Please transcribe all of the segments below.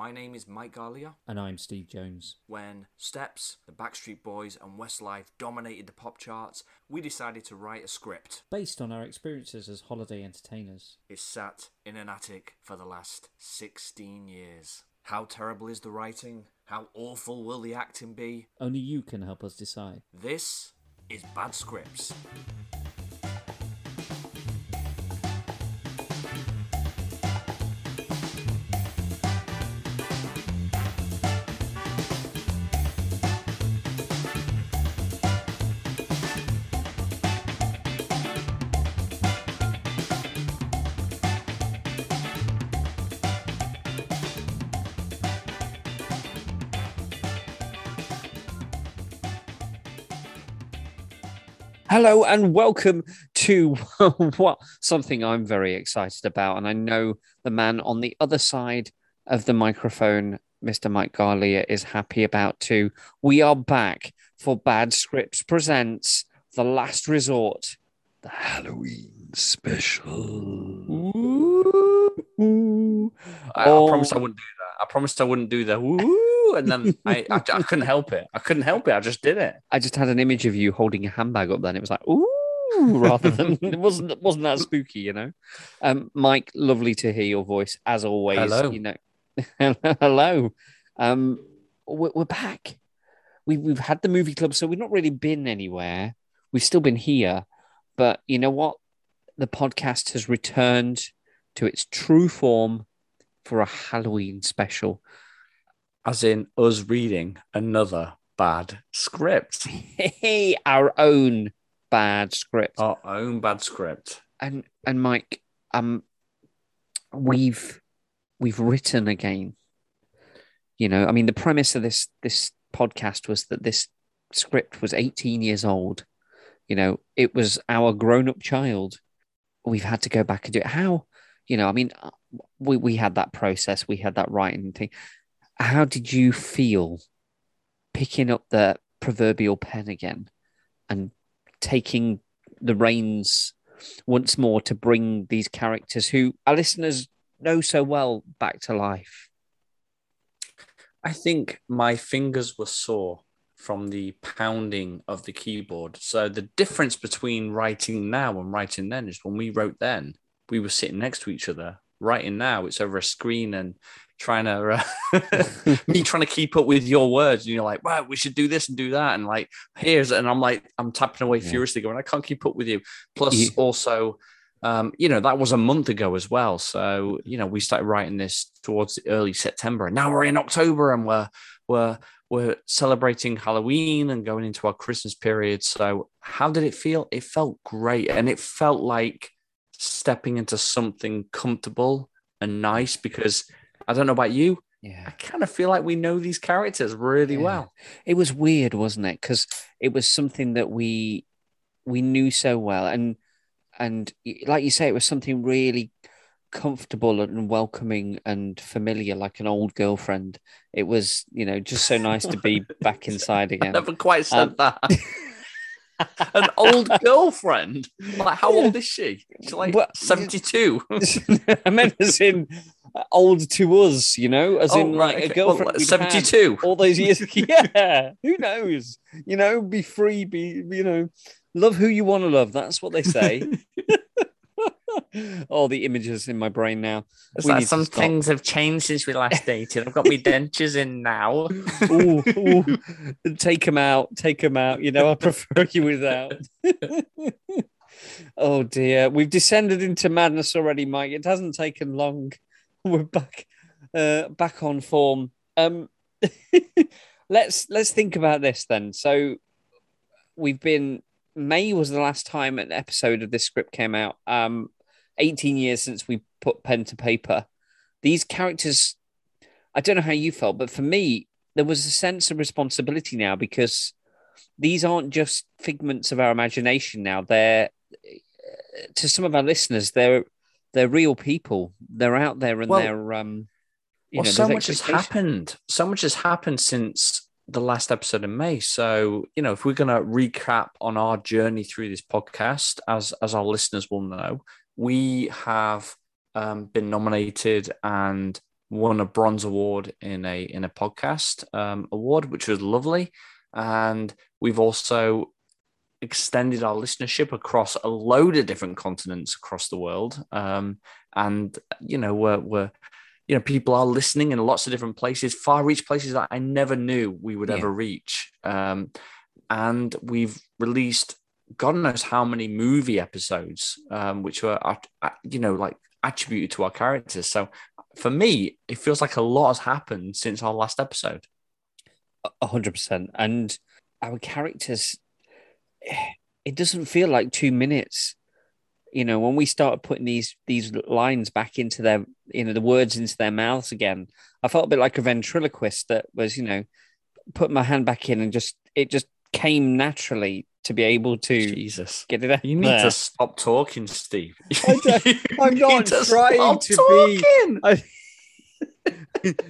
My name is Mike Galea. And I'm Steve Jones. When Steps, the Backstreet Boys and Westlife dominated the pop charts, we decided to write a script based on our experiences as holiday entertainers. It's sat in an attic for the last 16 years. How terrible is the writing? How awful will the acting be? Only you can help us decide. This is Bad Scripts. Hello and welcome to something I'm very excited about, and I know the man on the other side of the microphone, Mr. Mike Galea, is happy about too. We are back for Bad Scripts Presents the Last Resort, the Halloween special. Ooh. I promised I wouldn't do that. I promised I wouldn't do that. Ooh, and then I couldn't help it. I couldn't help it. I just did it. I just had an image of you holding your handbag up. Then it was like ooh, rather than it wasn't that spooky, you know. Mike, lovely to hear your voice as always. Hello, you know. Hello. We're back. We've had the movie club, so we've not really been anywhere. We've still been here, but you know what? The podcast has returned to its true form for a Halloween special. As in us reading another bad script. Hey, our own bad script. Our own bad script. And Mike, we've written again. You know, I mean, the premise of this podcast was that this script was 18 years old. You know, it was our grown-up child. We've had to go back and do it. How? You know, I mean, we had that process. We had that writing thing. How did you feel picking up the proverbial pen again and taking the reins once more to bring these characters who our listeners know so well back to life? I think my fingers were sore from the pounding of the keyboard. So the difference between writing now and writing then is when we wrote then, we were sitting next to each other. Writing now, it's over a screen and trying to me trying to keep up with your words. And you're like, "Wow, we should do this and do that." And like, here's and I'm like, I'm tapping away furiously, going, "I can't keep up with you." Plus, also, you know, that was a month ago as well. So you know, we started writing this towards early September, and now we're in October, and we're celebrating Halloween and going into our Christmas period. So how did it feel? It felt great, and it felt like stepping into something comfortable and nice, because I don't know about you, I kind of feel like we know these characters really well. It was weird, wasn't it? Because it was something that we knew so well, and like you say, it was something really comfortable and welcoming and familiar, like an old girlfriend. It was, you know, just so nice to be back inside again. I never quite said that. An old girlfriend? Like, how old is she? She's like 72. I meant as in old to us, you know, as in like a girlfriend. Well, 72. All those years. Yeah, who knows? You know, be free, be, you know, love who you want to love. That's what they say. Oh, the images in my brain now. It's like some things have changed since we last dated. I've got my dentures in now. Ooh. Take them out. You know, I prefer you without. Oh, dear. We've descended into madness already, Mike. It hasn't taken long. We're back on form. Let's think about this then. So we've been... May was the last time an episode of this script came out. 18 years since we put pen to paper. These characters, I don't know how you felt, but for me, there was a sense of responsibility now, because these aren't just figments of our imagination now. They're, to some of our listeners, they're real people. They're out there, and so much has happened. So much has happened since the last episode in May. So, you know, if we're going to recap on our journey through this podcast, as our listeners will know, we have been nominated and won a bronze award in a podcast award, which was lovely. And we've also extended our listenership across a load of different continents across the world. And, you know, we're you know, people are listening in lots of different places, far-reach places that I never knew we would ever reach. And we've released God knows how many movie episodes, which were, you know, like attributed to our characters. So for me, it feels like a lot has happened since our last episode. 100%. And our characters, it doesn't feel like 2 minutes. You know, when we started putting these lines back into their, you know, the words into their mouths again, I felt a bit like a ventriloquist that was, you know, put my hand back in and just, it just came naturally to be able to get it out. You need to stop talking, Steve. I'm not trying to talking.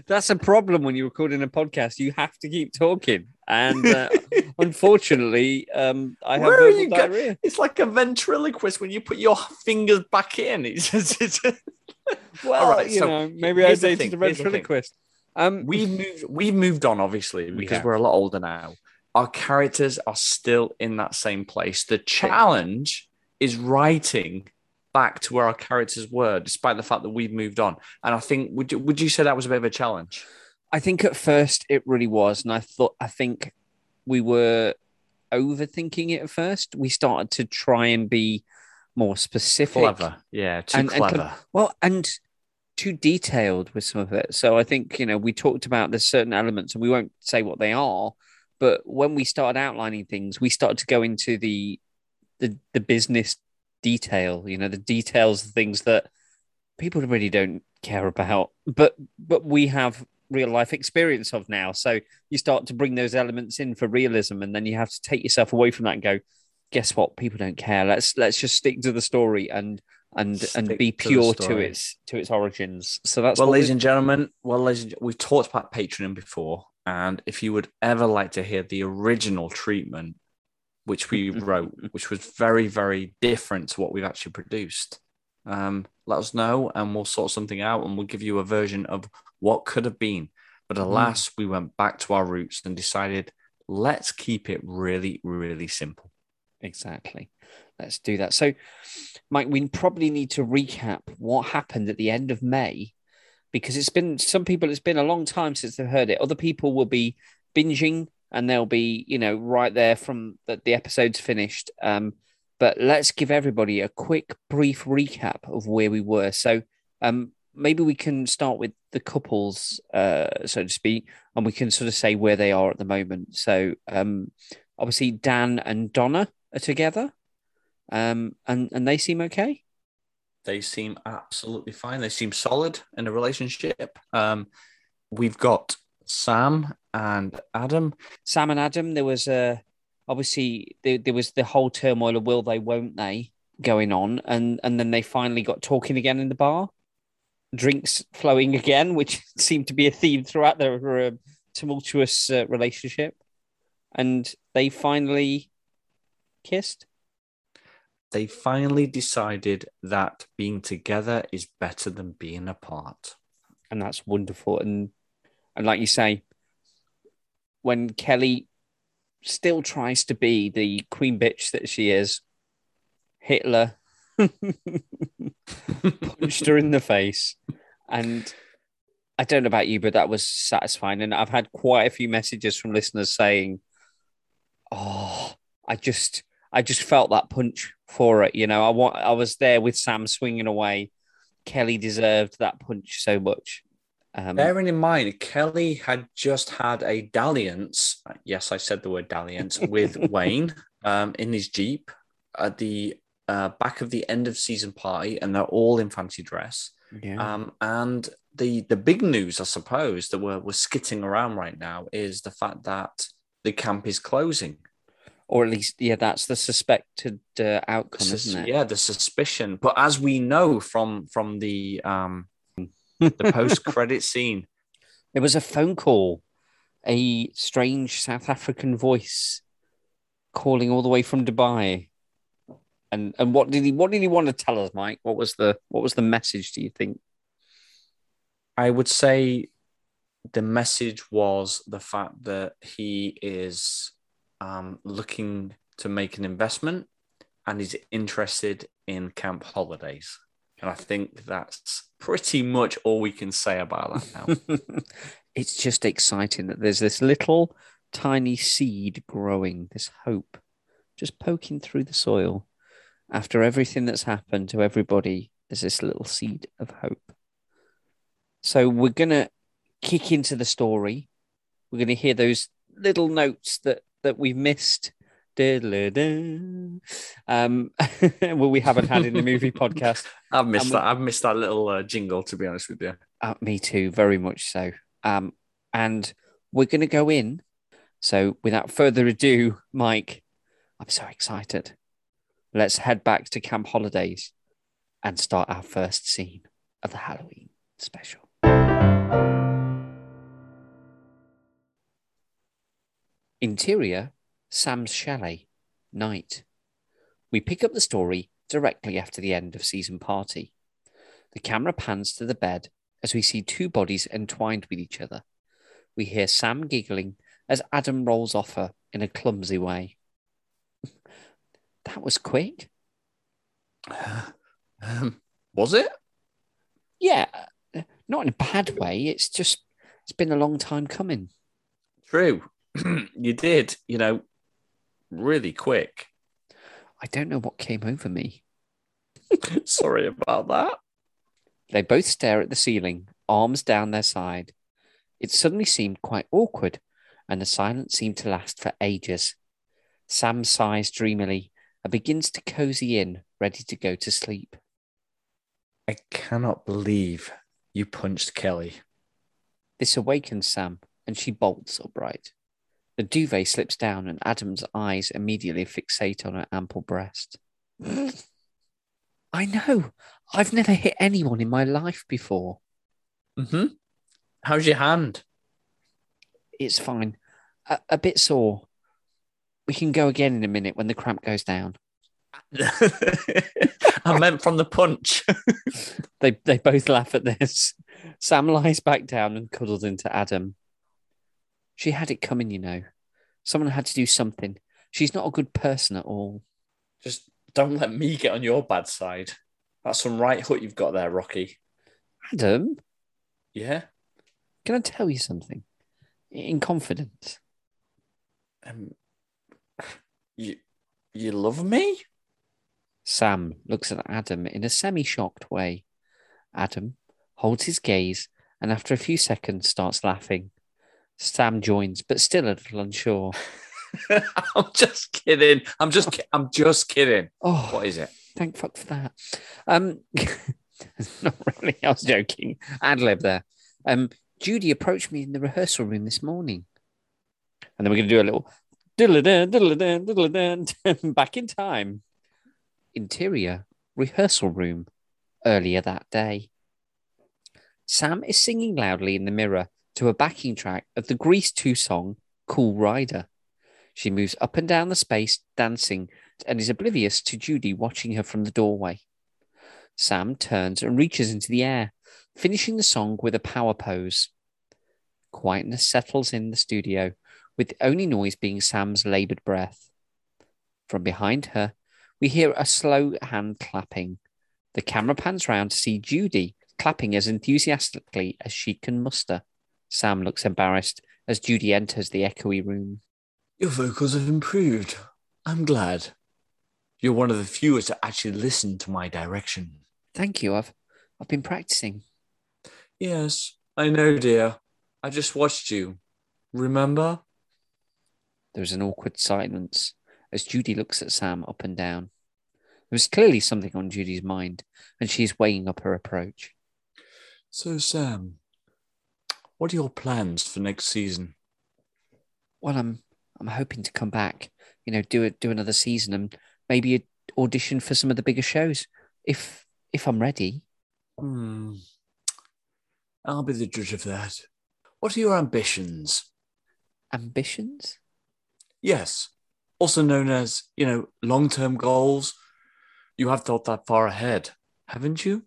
That's a problem when you're recording a podcast. You have to keep talking, and unfortunately, I have verbal diarrhea. It's like a ventriloquist when you put your fingers back in. It's well, all right, you know, maybe I dated a ventriloquist. We've moved on, obviously, because we're a lot older now. Our characters are still in that same place. The challenge is writing back to where our characters were, despite the fact that we've moved on. And I think, would you say that was a bit of a challenge? I think at first it really was. And I think we were overthinking it at first. We started to try and be more specific. Clever. Yeah, too clever. And too detailed with some of it. So I think, you know, we talked about there's certain elements and we won't say what they are, but when we started outlining things, we started to go into the business detail, you know, the details, the things that people really don't care about, but we have real life experience of now. So you start to bring those elements in for realism, and then you have to take yourself away from that and go, guess what? People don't care. Let's just stick to the story and be pure to its origins. So that's ladies and gentlemen, we've talked about Patreon before, and if you would ever like to hear the original treatment, which we wrote, which was very, very different to what we've actually produced. Let us know and we'll sort something out and we'll give you a version of what could have been. But alas, we went back to our roots and decided, let's keep it really, really simple. Exactly. Let's do that. So, Mike, we probably need to recap what happened at the end of May, because it's been a long time since they've heard it. Other people will be binging, and they'll be, you know, right there from the episode's finished. But let's give everybody a quick, brief recap of where we were. So maybe we can start with the couples, so to speak, and we can sort of say where they are at the moment. So obviously Dan and Donna are together, and they seem okay. They seem absolutely fine. They seem solid in a relationship. We've got Sam and Adam. Sam and Adam, there was obviously there was the whole turmoil of will they, won't they going on, and then they finally got talking again in the bar, drinks flowing again, which seemed to be a theme throughout their tumultuous relationship, and they finally kissed. They finally decided that being together is better than being apart, and that's wonderful. And like you say, when Kelly still tries to be the queen bitch that she is, Hitler punched her in the face. And I don't know about you, but that was satisfying. And I've had quite a few messages from listeners saying, oh, I just felt that punch for it. You know, I was there with Sam swinging away. Kelly deserved that punch so much. Bearing in mind, Kelly had just had a dalliance. Yes, I said the word dalliance with Wayne in his Jeep at the back of the end of season party, and they're all in fancy dress. Yeah. And the big news, I suppose, that we're skitting around right now is the fact that the camp is closing. Or at least, yeah, that's the suspected outcome, isn't it? Yeah, the suspicion. But as we know from the... the post-credit scene, there was a phone call, a strange South African voice calling all the way from Dubai. And what did he want to tell us, Mike? What was the message, do you think? I would say the message was the fact that he is looking to make an investment and is interested in Camp Holidays. And I think that's pretty much all we can say about that now. It's just exciting that there's this little tiny seed growing, this hope, just poking through the soil. After everything that's happened to everybody, there's this little seed of hope. So we're going to kick into the story. We're going to hear those little notes that we've missed. Well, we haven't had in the movie podcast. I've missed that little jingle, to be honest with you. Me too, very much so. And we're going to go in. So without further ado, Mike, I'm so excited. Let's head back to Camp Holidays and start our first scene of the Halloween special. Interior, Sam's Chalet, night. We pick up the story directly after the end of season party. The camera pans to the bed as we see two bodies entwined with each other. We hear Sam giggling as Adam rolls off her in a clumsy way. That was quick. Was it? Yeah, not in a bad way. It's been a long time coming. True. You did, really quick. I don't know what came over me. Sorry about that. They both stare at the ceiling, arms down their side. It suddenly seemed quite awkward, and the silence seemed to last for ages. Sam sighs dreamily and begins to cozy in, ready to go to sleep. I cannot believe you punched Kelly. This awakens Sam, and she bolts upright. The duvet slips down and Adam's eyes immediately fixate on her ample breast. I know. I've never hit anyone in my life before. Mm-hmm. How's your hand? It's fine. A bit sore. We can go again in a minute when the cramp goes down. I meant from the punch. They both laugh at this. Sam lies back down and cuddles into Adam. She had it coming, Someone had to do something. She's not a good person at all. Just don't let me get on your bad side. That's some right hook you've got there, Rocky. Adam? Yeah? Can I tell you something? In confidence. You love me? Sam looks at Adam in a semi-shocked way. Adam holds his gaze and after a few seconds starts laughing. Sam joins, but still a little unsure. I'm just kidding. Oh, what is it? Thank fuck for that. Not really. I was joking. Ad-lib there. Judy approached me in the rehearsal room this morning, and then we're going to do a little back in time. Interior, rehearsal room, earlier that day. Sam is singing loudly in the mirror to a backing track of the Grease 2 song, Cool Rider. She moves up and down the space, dancing, and is oblivious to Judy watching her from the doorway. Sam turns and reaches into the air, finishing the song with a power pose. Quietness settles in the studio, with the only noise being Sam's laboured breath. From behind her, we hear a slow hand clapping. The camera pans round to see Judy clapping as enthusiastically as she can muster. Sam looks embarrassed as Judy enters the echoey room. Your vocals have improved. I'm glad. You're one of the few to actually listen to my direction. Thank you. I've been practicing. Yes, I know, dear. I just watched you. Remember? There's an awkward silence as Judy looks at Sam up and down. There's clearly something on Judy's mind, and she's weighing up her approach. So, Sam, what are your plans for next season? Well, I'm hoping to come back, do another season and maybe audition for some of the bigger shows if I'm ready. I'll be the judge of that. What are your ambitions? Ambitions? Yes, also known as, long-term goals. You have thought that far ahead, haven't you?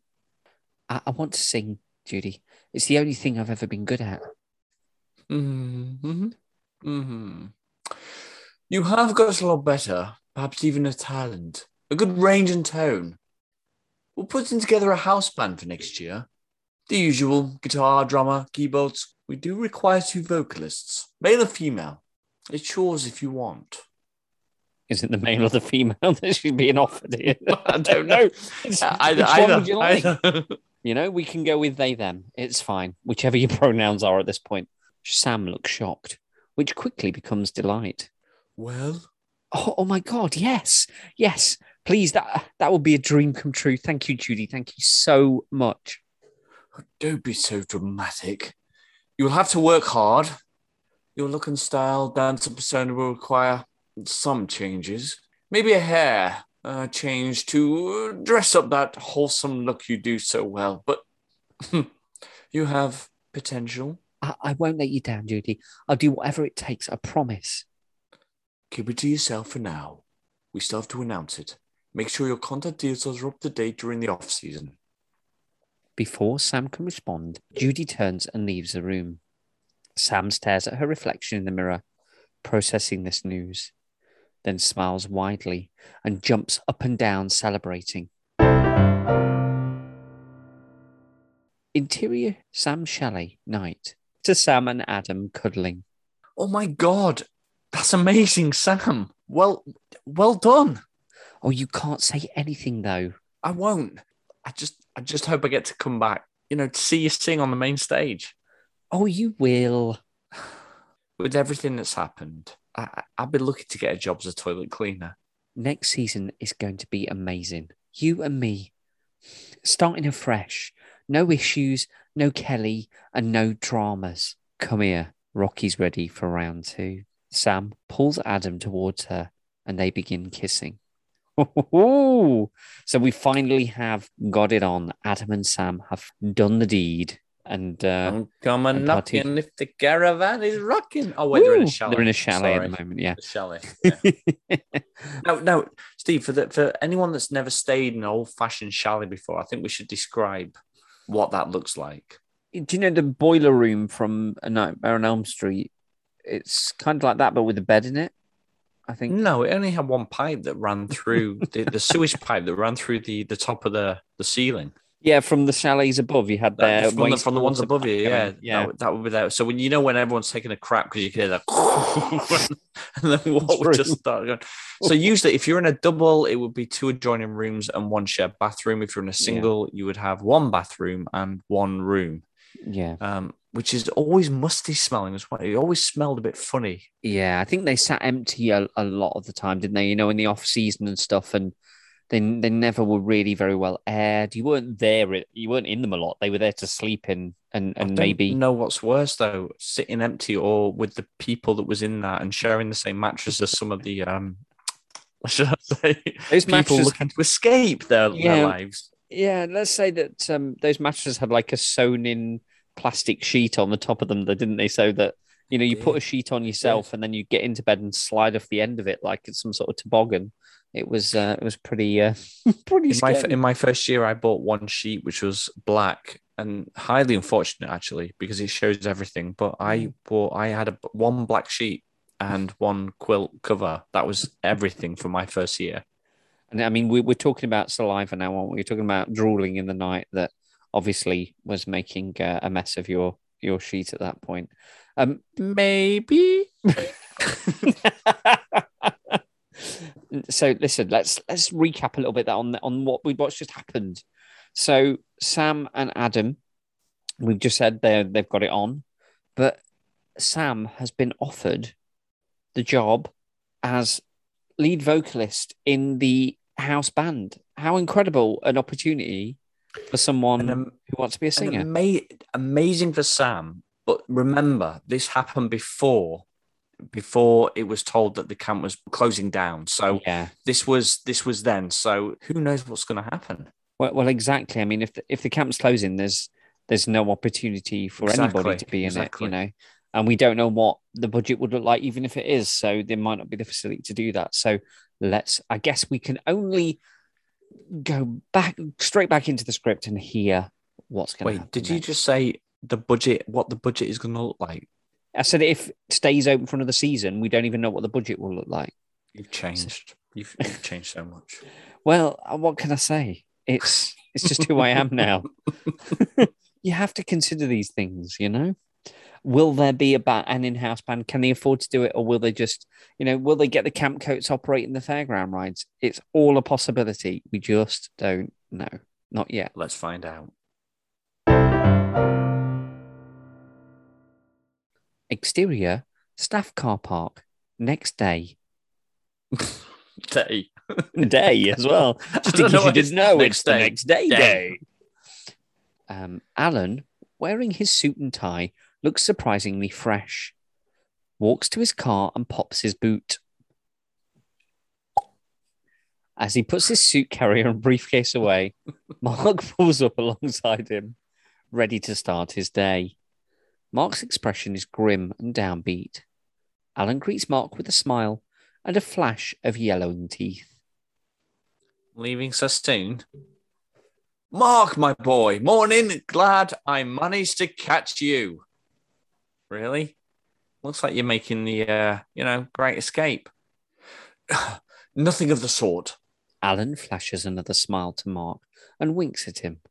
I want to sing, Judy. It's the only thing I've ever been good at. Mm-hmm. Mm-hmm. You have got a lot better, perhaps even a talent, a good range and tone. We're putting together a house band for next year. The usual guitar, drummer, keyboards. We do require 2 vocalists, male and female. It's yours if you want. Is it the male or the female that should be offered here? I don't know. Either, would you like? You know, we can go with they, them. It's fine. Whichever your pronouns are at this point. Sam looks shocked, which quickly becomes delight. Well? Oh my God, yes. Yes, please. That would be a dream come true. Thank you, Judy. Thank you so much. Don't be so dramatic. You'll have to work hard. Your look and style, dance and persona will require some changes. Maybe a hair change to dress up that wholesome look you do so well. But you have potential. I won't let you down, Judy. I'll do whatever it takes, I promise. Keep it to yourself for now. We still have to announce it. Make sure your contact details are up to date during the off-season. Before Sam can respond, Judy turns and leaves the room. Sam stares at her reflection in the mirror, processing this news, then smiles widely and jumps up and down, celebrating. Interior Sam's chalet, night. To Sam and Adam cuddling. Oh my God, that's amazing, Sam. Well done. Oh, you can't say anything, though. I won't. I just hope I get to come back, you know, to see you sing on the main stage. Oh, you will. With everything that's happened, I've been lucky to get a job as a toilet cleaner. Next season is going to be amazing. You and me, starting afresh. No issues, no Kelly, and no dramas. Come here. Rocky's ready for round 2. Sam pulls Adam towards her, and they begin kissing. So we finally have got it on. Adam and Sam have done the deed. And I'm coming knocking if the caravan is rocking. Oh, wait, they're in a chalet. They're in a chalet at the moment, yeah. The chalet. Yeah. No, Steve, for anyone that's never stayed in an old-fashioned chalet before, I think we should describe what that looks like. Do you know the boiler room from A Nightmare on Elm Street? It's kind of like that, but with a bed in it. I think. No, it only had one pipe that ran through the sewage pipe that ran through the top of the ceiling. Yeah, from the chalets above, you had there from the ones above you. Yeah. That would be there. So when you know when everyone's taking a crap because you can hear that, and then what would just start going. So usually, if you're in a double, it would be 2 adjoining rooms and 1 shared bathroom. If you're in a single, you would have 1 bathroom and 1 room. Yeah. Which is always musty smelling as well. It always smelled a bit funny. Yeah, I think they sat empty a lot of the time, didn't they? You know, in the off season and stuff, and they never were really very well aired. You weren't there. You weren't in them a lot. They were there to sleep in, and I don't know what's worse though, sitting empty or with the people that was in that and sharing the same mattress as some of the those people looking to escape their lives. Yeah, let's say that those mattresses had like a sewn-in plastic sheet on the top of them, didn't they? So that, you know, you put a sheet on yourself and then you get into bed and slide off the end of it like it's some sort of toboggan. It was pretty pretty scary. In my first year, I bought 1 sheet, which was black and highly unfortunate, actually, because it shows everything. But I had 1 black sheet and 1 quilt cover. That was everything for my first year. And I mean, we're talking about saliva now, aren't we? We're talking about drooling in the night that obviously was making a mess of your sheet at that point. Maybe. So listen, let's recap a little bit that on what's just happened. So Sam and Adam, we've just said they've got it on, but Sam has been offered the job as lead vocalist in the house band. How incredible an opportunity for someone who wants to be a singer. Amazing for Sam. But remember, this happened before it was told that the camp was closing down. So this was then. So who knows what's going to happen? Well, exactly. I mean, if the camp's closing, there's no opportunity for anybody to be in it, you know. And we don't know what the budget would look like, even if it is. So there might not be the facility to do that. So I guess we can only go back straight back into the script and hear what's going to happen. Wait, did you just say the budget, what the budget is going to look like. I said if it stays open for another season, we don't even know what the budget will look like. You've changed. You've changed so much. Well, what can I say? It's just who I am now. You have to consider these things, you know? Will there be an in-house band? Can they afford to do it? Or will they just, you know, will they get the camp coats operating the fairground rides? It's all a possibility. We just don't know. Not yet. Let's find out. Exterior, staff car park, next day. Day as well. Just in case you didn't know, it's the next day. Alan, wearing his suit and tie, looks surprisingly fresh, walks to his car and pops his boot. As he puts his suit carrier and briefcase away, Mark pulls up alongside him, ready to start his day. Mark's expression is grim and downbeat. Alan greets Mark with a smile and a flash of yellowing teeth. Leaving so soon? Mark, my boy, morning, glad I managed to catch you. Really? Looks like you're making the, great escape. Nothing of the sort. Alan flashes another smile to Mark and winks at him.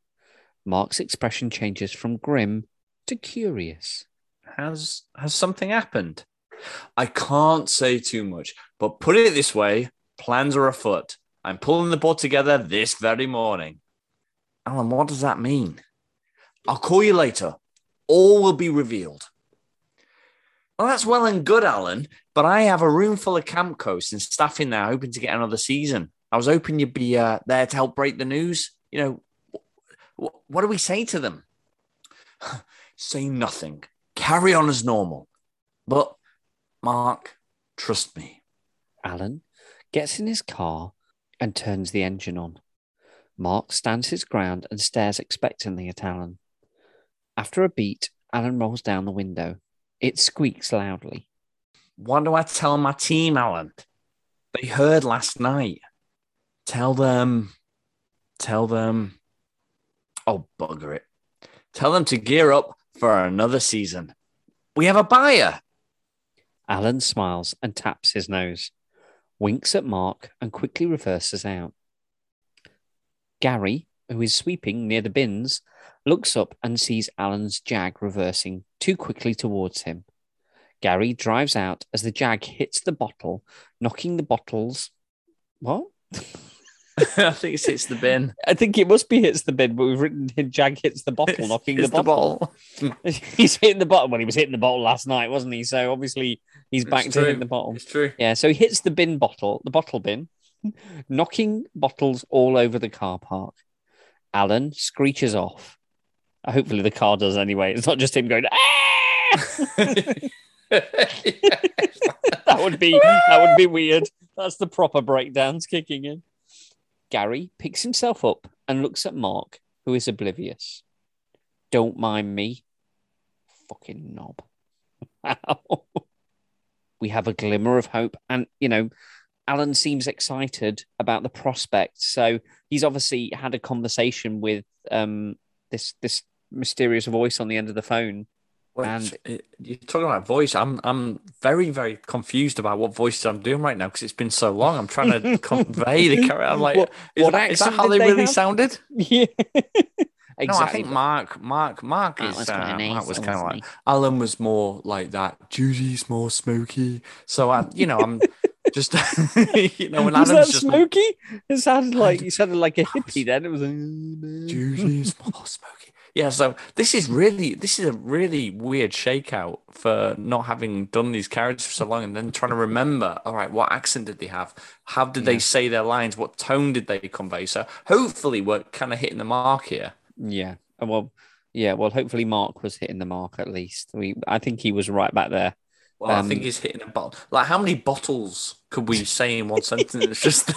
Mark's expression changes from grim to curious. Has something happened? I can't say too much, but put it this way, plans are afoot. I'm pulling the board together this very morning. Alan, what does that mean? I'll call you later. All will be revealed. Well, that's well and good, Alan, but I have a room full of camp coats and staff in there hoping to get another season. I was hoping you'd be there to help break the news. You know, what do we say to them? Say nothing. Carry on as normal. But, Mark, trust me. Alan gets in his car and turns the engine on. Mark stands his ground and stares expectantly at Alan. After a beat, Alan rolls down the window. It squeaks loudly. What do I tell my team, Alan? They heard last night. Tell them. Oh, bugger it. Tell them to gear up for another season. We have a buyer. Alan smiles and taps his nose, winks at Mark and quickly reverses out. Gary, who is sweeping near the bins, looks up and sees Alan's Jag reversing too quickly towards him. Gary drives out as the Jag hits the bottle, knocking the bottles... What? I think it hits the bin. I think it must be hits the bin, but we've written Jag hits the bottle, knocking the bottle. He's hitting the bottle. Well, he was hitting the bottle last night, wasn't he? So obviously he's back to hitting the bottle. It's true. Yeah, so he hits the bin bottle, the bottle bin, knocking bottles all over the car park. Alan screeches off. Hopefully the car does anyway. It's not just him going, ah! that would be weird. That's the proper breakdowns kicking in. Gary picks himself up and looks at Mark, who is oblivious. Don't mind me. Fucking knob. Wow. We have a glimmer of hope. And, you know, Alan seems excited about the prospect. So he's obviously had a conversation with this mysterious voice on the end of the phone. Well, and you're talking about voice. I'm very, very confused about what voices I'm doing right now because it's been so long. I'm trying to convey the character. I'm like, is that how they really sounded? Yeah. Exactly. No, I think Mark is Mark was kind of like, Alan was more like that. Judy's more smoky. So I'm just when Alan's that just smoky, it sounded like you sounded like a hippie. Then it was Judy's more smoky. Yeah, so this is a really weird shakeout for not having done these characters for so long and then trying to remember, all right, what accent did they have? How did they say their lines? What tone did they convey? So hopefully we're kind of hitting the mark here. Yeah. Well, hopefully Mark was hitting the mark at least. I think he was right back there. Well, I think he's hitting a bottle. Like, how many bottles could we say in one sentence? It's just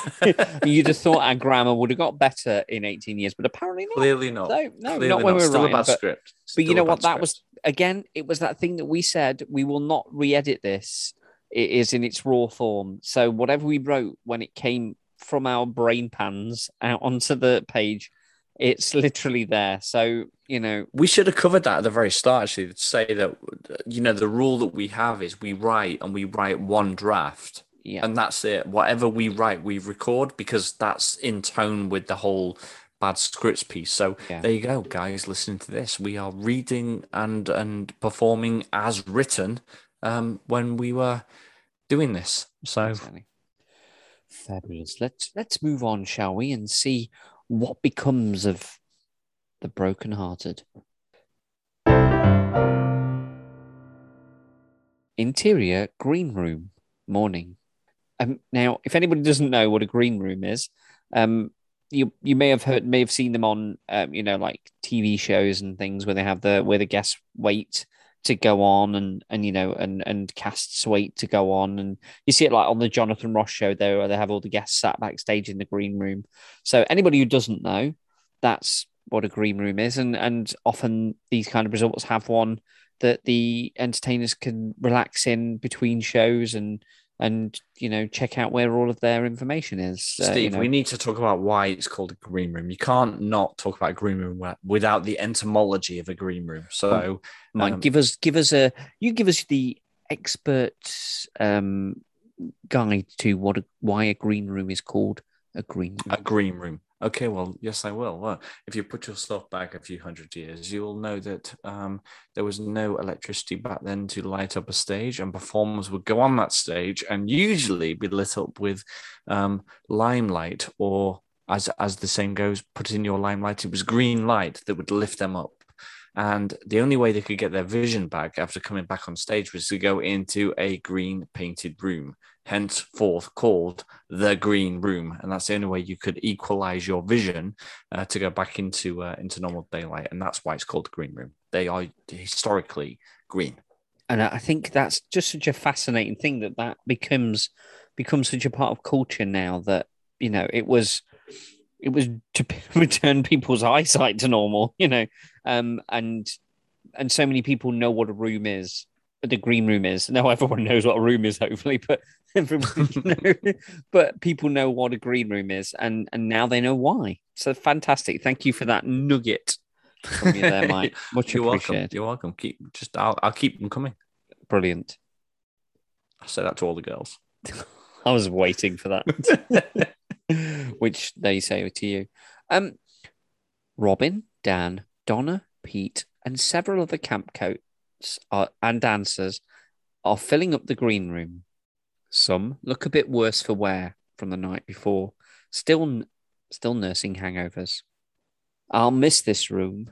you'd have thought our grammar would have got better in 18 years, but apparently not. Clearly not. Clearly not when we were still writing. Script. But you know what? That was again. It was that thing that we said we will not re-edit this. It is in its raw form. So whatever we wrote when it came from our brain pans out onto the page, It's literally there. So, you know, we should have covered that at the very start, actually, to say that, you know, the rule that we have is we write one draft. Yeah. And that's it. Whatever we write, we record, because that's in tone with the whole Bad Scripts piece. So There you go, guys, listening to this. We are reading and performing as written when we were doing this. So exactly. Fabulous. Let's move on, shall we, and see what becomes of the brokenhearted. Interior green room, morning. Now, if anybody doesn't know what a green room is, you may have seen them on, you know, like TV shows and things where they have where the guests wait to go on and you know, and casts wait to go on. And you see it like on the Jonathan Ross show there, where they have all the guests sat backstage in the green room. So anybody who doesn't know, that's what a green room is. And often these kind of resorts have one that the entertainers can relax in between shows and you know, check out where all of their information is. Steve, you know. We need to talk about why it's called a green room. You can't not talk about a green room without the entomology of a green room. So, Mike, give us the expert guide to why a green room is called a green room. A green room. Okay, well, yes, I will. Well, if you put yourself back a few hundred years, you will know that there was no electricity back then to light up a stage, and performers would go on that stage and usually be lit up with limelight, or as the saying goes, put in your limelight. It was green light that would lift them up. And the only way they could get their vision back after coming back on stage was to go into a green painted room, henceforth called the green room. And that's the only way you could equalize your vision to go back into normal daylight. And that's why it's called the green room. They are historically green. And I think that's just such a fascinating thing that becomes such a part of culture now, that, you know, it was to return people's eyesight to normal, you know, and so many people know what a room is, the green room is. Now everyone knows what a room is, hopefully, but everyone but people know what a green room is, and now they know why. So fantastic! Thank you for that nugget from you there, Mike. Much appreciated. You're welcome. I'll keep them coming. Brilliant. I said that to all the girls. I was waiting for that. Which they say to you. Robin, Dan, Donna, Pete, and several other camp coats and dancers are filling up the green room. Some look a bit worse for wear from the night before, still nursing hangovers. "I'll miss this room,"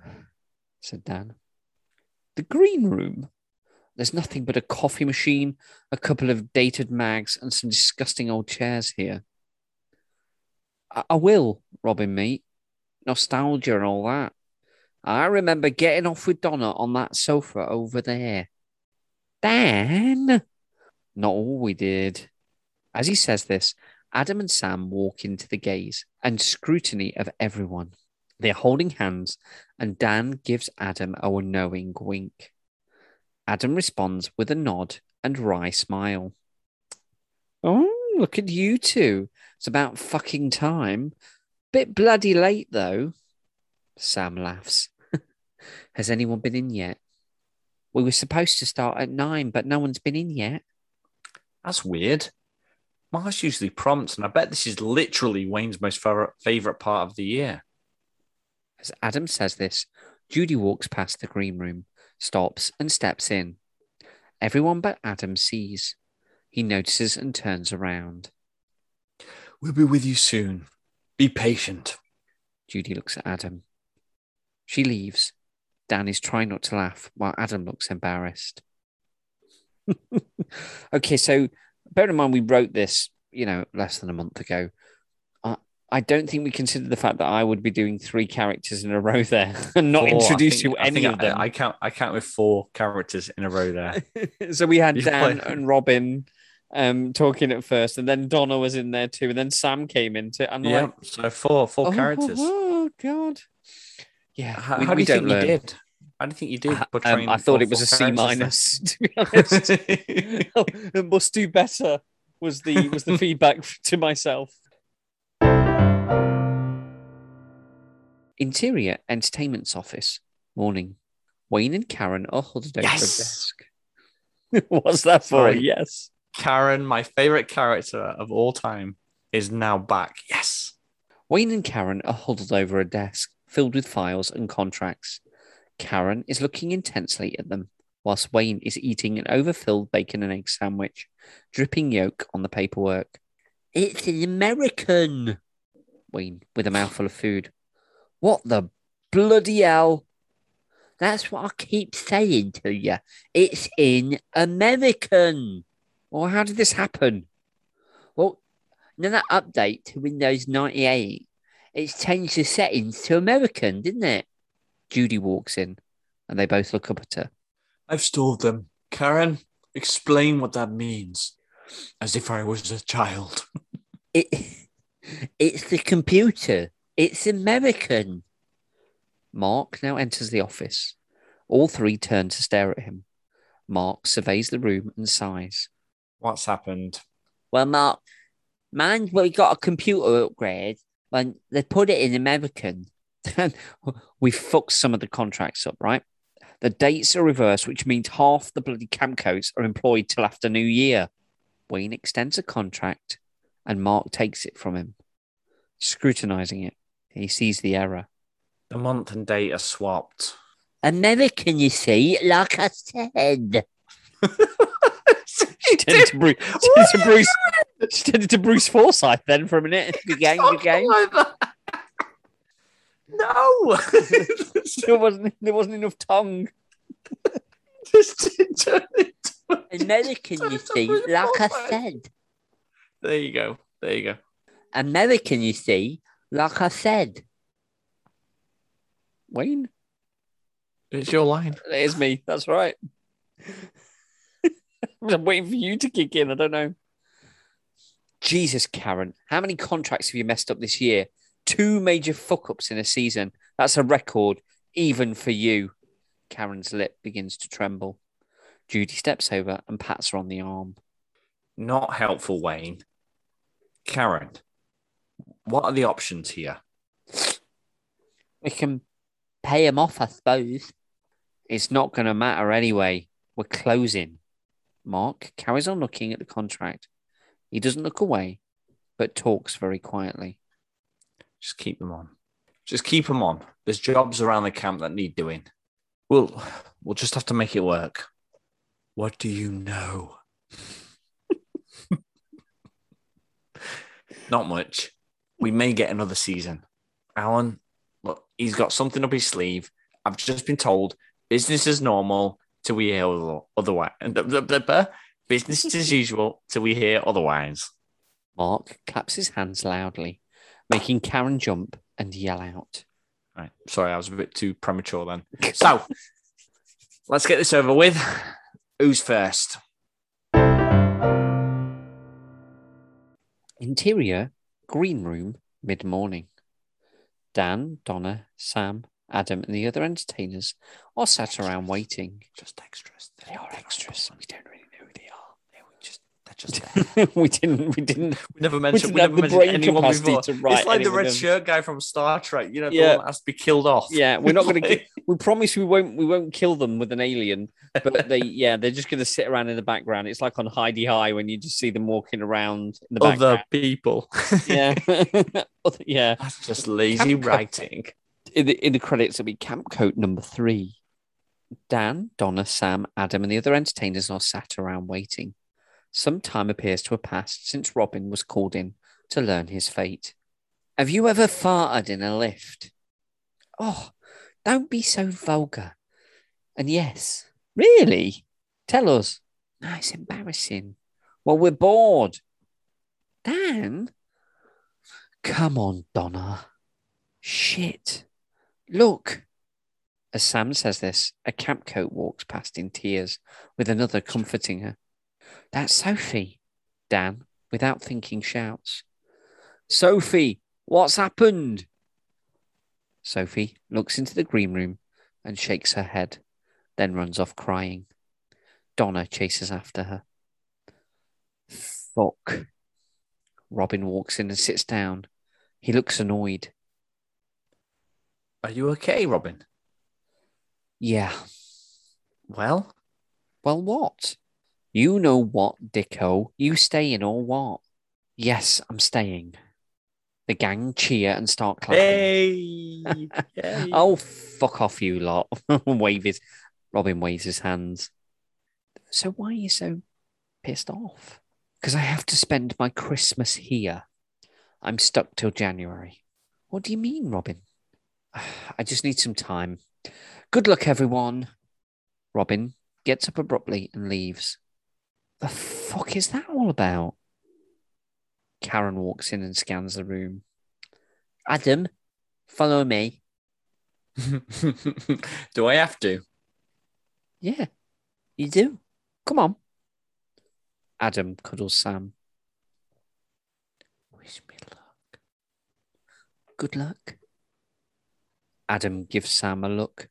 said Dan. "The green room? There's nothing but a coffee machine, a couple of dated mags, and some disgusting old chairs here." "I will, Robin, mate. Nostalgia and all that. I remember getting off with Donna on that sofa over there." "Dan!" "Not all we did." As he says this, Adam and Sam walk into the gaze and scrutiny of everyone. They're holding hands, and Dan gives Adam a knowing wink. Adam responds with a nod and wry smile. "Oh, look at you two. It's about fucking time. Bit bloody late, though." Sam laughs. "Has anyone been in yet? We were supposed to start at 9, but no one's been in yet." "That's weird. Marsh usually prompts, and I bet this is literally Wayne's most favourite part of the year." As Adam says this, Judy walks past the green room, stops and steps in. Everyone but Adam sees. He notices and turns around. "We'll be with you soon. Be patient." Judy looks at Adam. She leaves. Dan is trying not to laugh while Adam looks embarrassed. Okay, so bear in mind we wrote this, you know, less than a month ago. I don't think we considered the fact that I would be doing 3 characters in a row there and not introduce you any of them. I count with 4 characters in a row there. So we had Dan and Robin talking at first, and then Donna was in there too, and then Sam came into it. Yeah, like, so four characters. Oh God, yeah. How do you think you did? How do you think you did? I thought it was a C minus. To be honest, "It must do better" was the feedback to myself. Interior Entertainment's office. Morning. Wayne and Karen are huddled over a desk. What's that for? Yes. Karen, my favourite character of all time, is now back. Yes. Wayne and Karen are huddled over a desk filled with files and contracts. Karen is looking intensely at them, whilst Wayne is eating an overfilled bacon and egg sandwich, dripping yolk on the paperwork. It's an American. Wayne, with a mouthful of food. What the bloody hell? That's what I keep saying to you. It's in American. Well, how did this happen? Well, now that update to Windows 98, it's changed the settings to American, didn't it? Judy walks in, and they both look up at her. I've stored them. Karen, explain what that means. As if I was a child. It's the computer. It's American. Mark now enters the office. All three turn to stare at him. Mark surveys the room and sighs. What's happened? Well, Mark, mind we got a computer upgrade when they put it in American. We fucked some of the contracts up, right? The dates are reversed, which means half the bloody camp coats are employed till after New Year. Wayne extends a contract and Mark takes it from him. Scrutinizing it, he sees the error. The month and date are swapped. American, you see, like I said. She turned into Bruce Forsyth then for a minute. Good game. No, there wasn't enough tongue. Just turn it to American, you see, like I said. There you go. American, you see, like I said. Wayne? It's your line. It is me. That's right. I'm waiting for you to kick in. I don't know. Jesus, Karen. How many contracts have you messed up this year? 2 major fuck-ups in a season. That's a record, even for you. Karen's lip begins to tremble. Judy steps over and pats her on the arm. Not helpful, Wayne. Karen, what are the options here? We can pay him off, I suppose. It's not going to matter anyway. We're closing. Mark carries on looking at the contract. He doesn't look away, but talks very quietly. Just keep them on. There's jobs around the camp that need doing. We'll just have to make it work. What do you know? Not much. We may get another season. Alan, look, he's got something up his sleeve. I've just been told business is normal till we hear otherwise. Business as usual till we hear otherwise. Mark claps his hands loudly, making Karen jump and yell out. Right. Sorry, I was a bit too premature then. So, let's get this over with. Who's first? Interior, green room, mid-morning. Dan, Donna, Sam, Adam and the other entertainers are sat around waiting. Just extras. They are extras. We don't really know who they are. They're just there. We never mentioned anyone before. It's like the red shirt guy from Star Trek. You know, the one has to be killed off. Yeah, we're not going to. We promise we won't kill them with an alien. But they're just going to sit around in the background. It's like on Heidi High when you just see them walking around in the background. Other people. Yeah, yeah. That's just lazy writing. In the credits, it'll be Camp Coat number 3. Dan, Donna, Sam, Adam, and the other entertainers are sat around waiting. Some time appears to have passed since Robin was called in to learn his fate. Have you ever farted in a lift? Oh, don't be so vulgar. And yes. Really? Tell us. No, it's embarrassing. Well, we're bored. Dan? Come on, Donna. Shit. Look. As Sam says this, a camp coat walks past in tears, with another comforting her. That's Sophie, Dan, without thinking, shouts. Sophie, what's happened? Sophie looks into the green room and shakes her head, then runs off crying. Donna chases after her. Fuck. Robin walks in and sits down. He looks annoyed. Are you okay, Robin? Yeah. Well? Well, what? You know what, Dicko? You staying or what? Yes, I'm staying. The gang cheer and start clapping. Hey! Hey. Oh, fuck off, you lot. Robin waves his hands. So why are you so pissed off? Because I have to spend my Christmas here. I'm stuck till January. What do you mean, Robin? I just need some time. Good luck, everyone. Robin gets up abruptly and leaves. The fuck is that all about? Karen walks in and scans the room. Adam, follow me. Do I have to? Yeah, you do. Come on. Adam cuddles Sam. Wish me luck. Good luck. Adam gives Sam a look.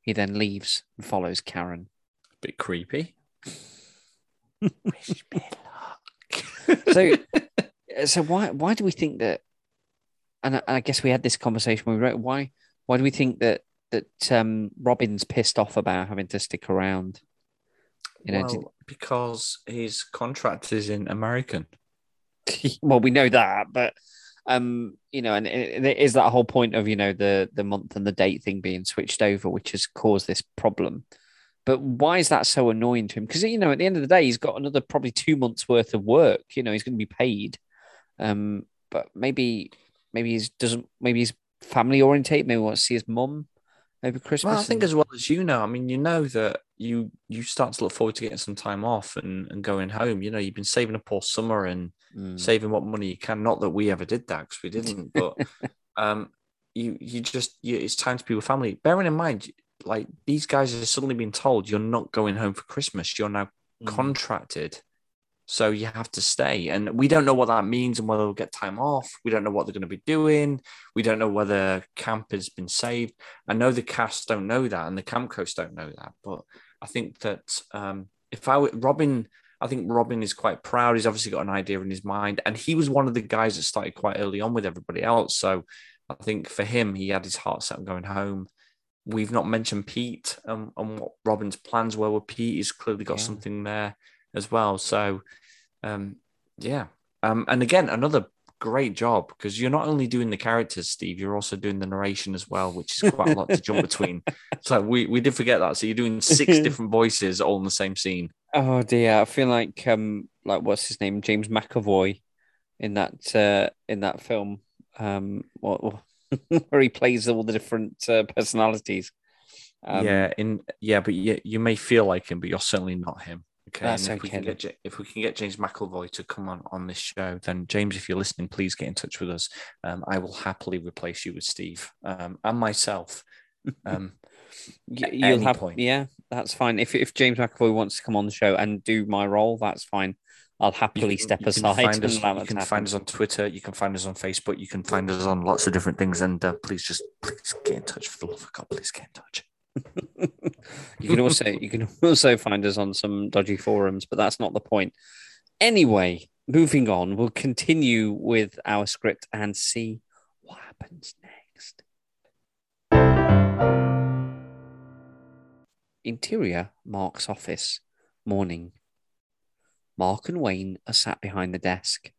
He then leaves and follows Karen. A bit creepy. Wish me luck. So why do we think that? And I guess we had this conversation when we wrote. Why do we think that Robin's pissed off about having to stick around? You know, because his contract is in American. Well, we know that, but. You know, and it is that whole point of, you know, the month and the date thing being switched over, which has caused this problem. But why is that so annoying to him? Because, you know, at the end of the day, he's got another probably 2 months worth of work. You know, he's going to be paid. But maybe maybe he's family orientate. Maybe he wants to see his mum over Christmas. Well, I think as well as, you know, I mean, you know that you start to look forward to getting some time off and going home. You know, you've been saving up all summer and saving what money you can. Not that we ever did that, because we didn't, but you it's time to be with family. Bearing in mind, like, these guys are suddenly being told you're not going home for Christmas. You're now contracted, so you have to stay. And we don't know what that means and whether we'll get time off. We don't know what they're going to be doing. We don't know whether camp has been saved. I know the cast don't know that and the camp coach don't know that, but I think that I think Robin is quite proud. He's obviously got an idea in his mind, and he was one of the guys that started quite early on with everybody else. So I think for him, he had his heart set on going home. We've not mentioned Pete and what Robin's plans were with Pete. He's clearly got something there as well. So and again, another great job, because you're not only doing the characters, Steve, you're also doing the narration as well, which is quite a lot to jump between. So we did forget that. So you're doing 6 different voices all in the same scene. Oh dear, I feel like what's his name, James McAvoy, in that film, where he plays all the different personalities. But you may feel like him, but you're certainly not him. Okay, that's okay. If we can get James McAvoy to come on this show, then James, if you're listening, please get in touch with us. I will happily replace you with Steve and myself. That's fine. If James McAvoy wants to come on the show and do my role, that's fine. I'll happily step aside. Find us on Twitter. You can find us on Facebook. You can find us on lots of different things. And please get in touch. For the love of God, please get in touch. You can also find us on some dodgy forums, but that's not the point. Anyway, moving on, we'll continue with our script and see what happens next. Interior, Mark's office. Morning. Mark and Wayne are sat behind the desk.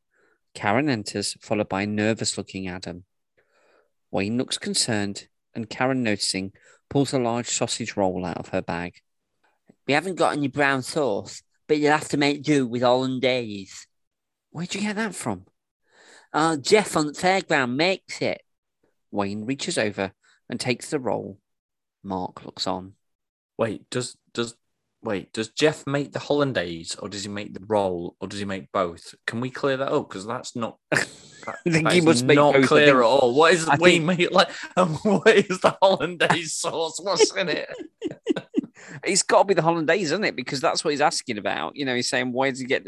Karen enters, followed by a nervous-looking Adam. Wayne looks concerned, and Karen, noticing, pulls a large sausage roll out of her bag. We haven't got any brown sauce, but you'll have to make do with hollandaise. Where'd you get that from? Jeff on the fairground makes it. Wayne reaches over and takes the roll. Mark looks on. Wait, does Jeff make the hollandaise, or does he make the roll, or does he make both? Can we clear that up? Because that's not... I think he must be not clear at all. What is Wayne made like? What is the hollandaise sauce? What's in it? It's got to be the hollandaise, isn't it? Because that's what he's asking about. You know, he's saying, "Where'd you get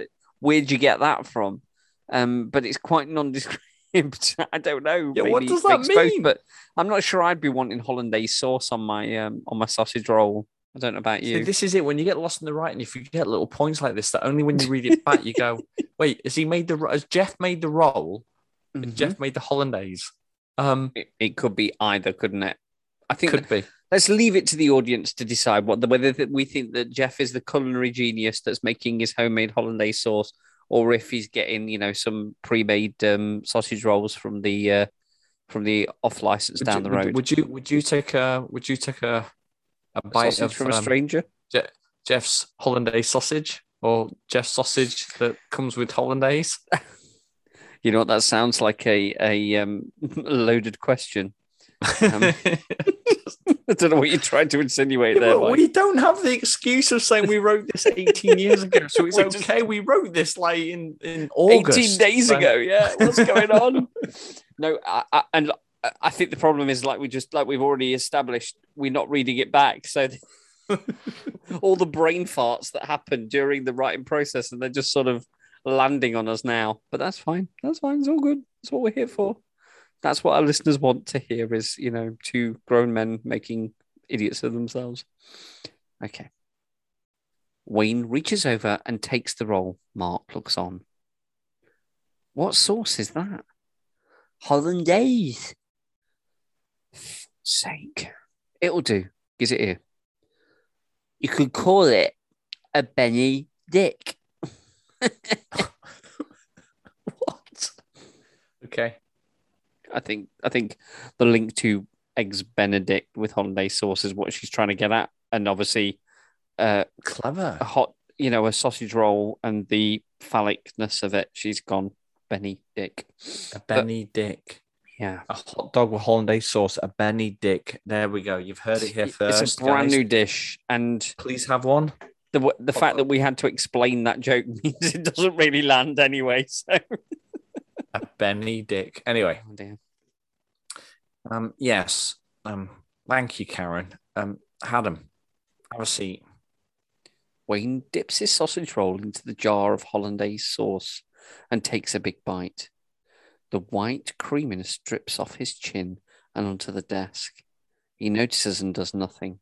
that from?" But it's quite nondescript. I don't know. Yeah, what does that mean? Both, but I'm not sure I'd be wanting hollandaise sauce on my sausage roll. I don't know about you. So this is it. When you get lost in the writing, if you get little points like this, that only when you read it back you go, "Wait, has Jeff made the roll?" Mm-hmm. Jeff made the hollandaise. It could be either, couldn't it? I think could be. Let's leave it to the audience to decide whether we think that Jeff is the culinary genius that's making his homemade hollandaise sauce, or if he's getting, some pre-made sausage rolls from the off license down the road. Would you take a bite sausage from a stranger? Jeff's hollandaise sausage, or Jeff's sausage that comes with hollandaise? You know what? That sounds like a loaded question. I don't know what you're trying to insinuate there. Like. We don't have the excuse of saying we wrote this 18 years ago, so it's okay. We wrote this like in August, 18 days ago. Yeah, what's going on? No, I think the problem is like we've already established, we're not reading it back. So all the brain farts that happened during the writing process, and they're just sort of landing on us now. But that's fine. That's fine. It's all good. That's what we're here for. That's what our listeners want to hear is, two grown men making idiots of themselves. Okay. Wayne reaches over and takes the roll. Mark looks on. What sauce is that? Hollandaise. For sake. It'll do. Gives it here. You could call it a Benny Dick. What? Okay. I think the link to Eggs Benedict with hollandaise sauce is what she's trying to get at, and obviously, clever, a hot, a sausage roll and the phallicness of it. She's gone Benedict, Benedict, yeah, a hot dog with hollandaise sauce, a Benedict. There we go. You've heard it here first. It's a brand new dish, and please have one. The fact that we had to explain that joke means it doesn't really land anyway. So. A Benedict. Anyway. Oh, dear. Yes. Thank you, Karen. Adam, have a seat. Wayne dips his sausage roll into the jar of hollandaise sauce and takes a big bite. The white creaminess drips off his chin and onto the desk. He notices and does nothing.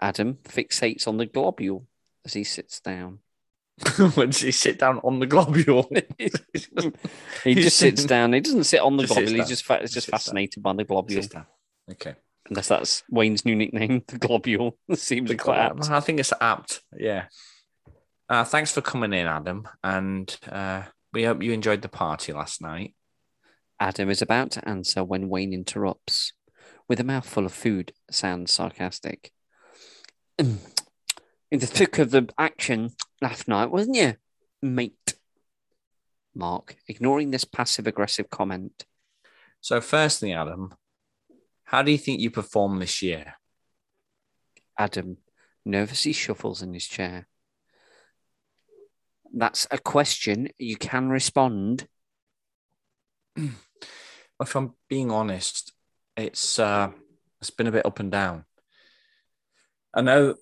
Adam fixates on the globule as he sits down. When does he sit down on the globule? He just sits down. He doesn't sit on the globule. He's just fascinated by the globule. Okay. Unless that's Wayne's new nickname, the globule. Seems quite apt. I think it's apt. Yeah. Thanks for coming in, Adam. And we hope you enjoyed the party last night. Adam is about to answer when Wayne interrupts. With a mouthful of food, sounds sarcastic. In the thick of the action last night, wasn't you, mate? Mark, ignoring this passive-aggressive comment. So firstly, Adam, how do you think you perform this year? Adam nervously shuffles in his chair. That's a question you can respond. If I'm being honest, it's been a bit up and down. I know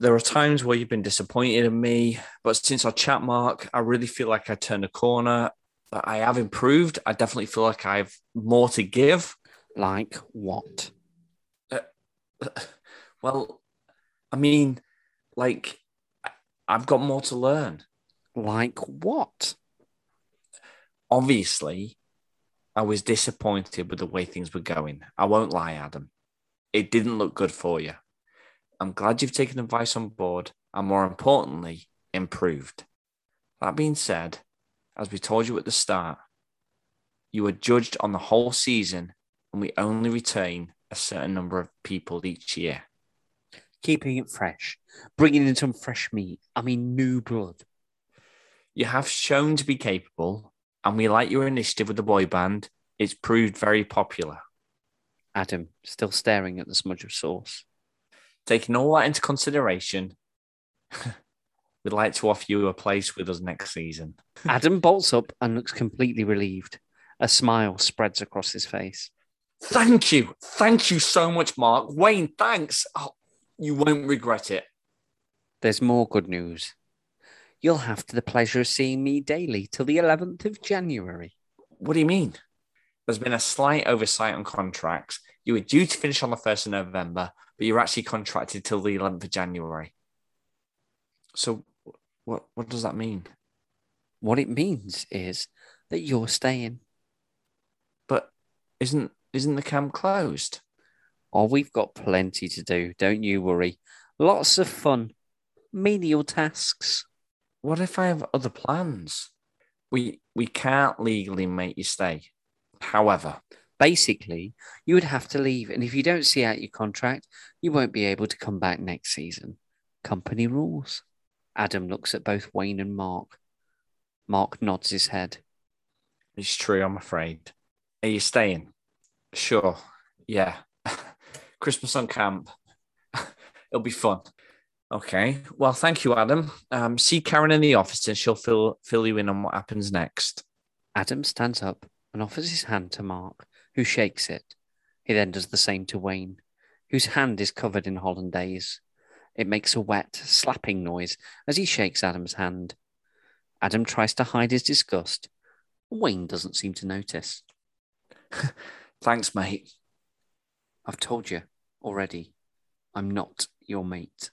there are times where you've been disappointed in me, but since our chat, Mark, I really feel like I turned a corner. I have improved. I definitely feel like I have more to give. Like what? I've got more to learn. Like what? Obviously, I was disappointed with the way things were going. I won't lie, Adam. It didn't look good for you. I'm glad you've taken advice on board and, more importantly, improved. That being said, as we told you at the start, you were judged on the whole season and we only retain a certain number of people each year. Keeping it fresh, bringing in some fresh meat, new blood. You have shown to be capable and we like your initiative with the boy band. It's proved very popular. Adam, still staring at the smudge of sauce. Taking all that into consideration, we'd like to offer you a place with us next season. Adam bolts up and looks completely relieved. A smile spreads across his face. Thank you. Thank you so much, Mark. Wayne, thanks. Oh, you won't regret it. There's more good news. You'll have the pleasure of seeing me daily till the 11th of January. What do you mean? There's been a slight oversight on contracts. You were due to finish on the 1st of November, but you're actually contracted till the 11th of January. So what does that mean? What it means is that you're staying. But Isn't the camp closed? Oh, we've got plenty to do. Don't you worry. Lots of fun. Menial tasks. What if I have other plans? We can't legally make you stay. However, basically, you would have to leave. And if you don't see out your contract, you won't be able to come back next season. Company rules. Adam looks at both Wayne and Mark. Mark nods his head. It's true, I'm afraid. Are you staying? Sure. Yeah. Christmas on camp. It'll be fun. Okay. Well, thank you, Adam. See Karen in the office and she'll fill you in on what happens next. Adam stands up and offers his hand to Mark, who shakes it. He then does the same to Wayne, whose hand is covered in hollandaise. It makes a wet, slapping noise as he shakes Adam's hand. Adam tries to hide his disgust. Wayne doesn't seem to notice. Thanks, mate. I've told you already, I'm not your mate.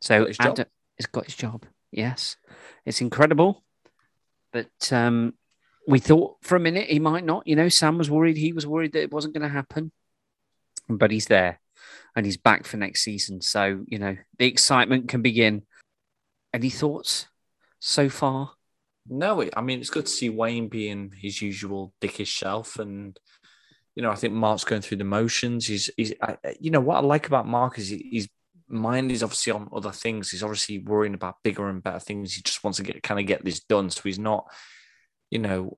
So Adam has got his job. Yes, it's incredible. But we thought for a minute he might not. You know, Sam was worried. He was worried that it wasn't going to happen. But he's there and he's back for next season. So, you know, the excitement can begin. Any thoughts so far? No, I mean, it's good to see Wayne being his usual dickish self. And, you know, I think Mark's going through the motions. You know, what I like about Mark is his mind is obviously on other things. He's obviously worrying about bigger and better things. He just wants to get this done. So he's not, you know,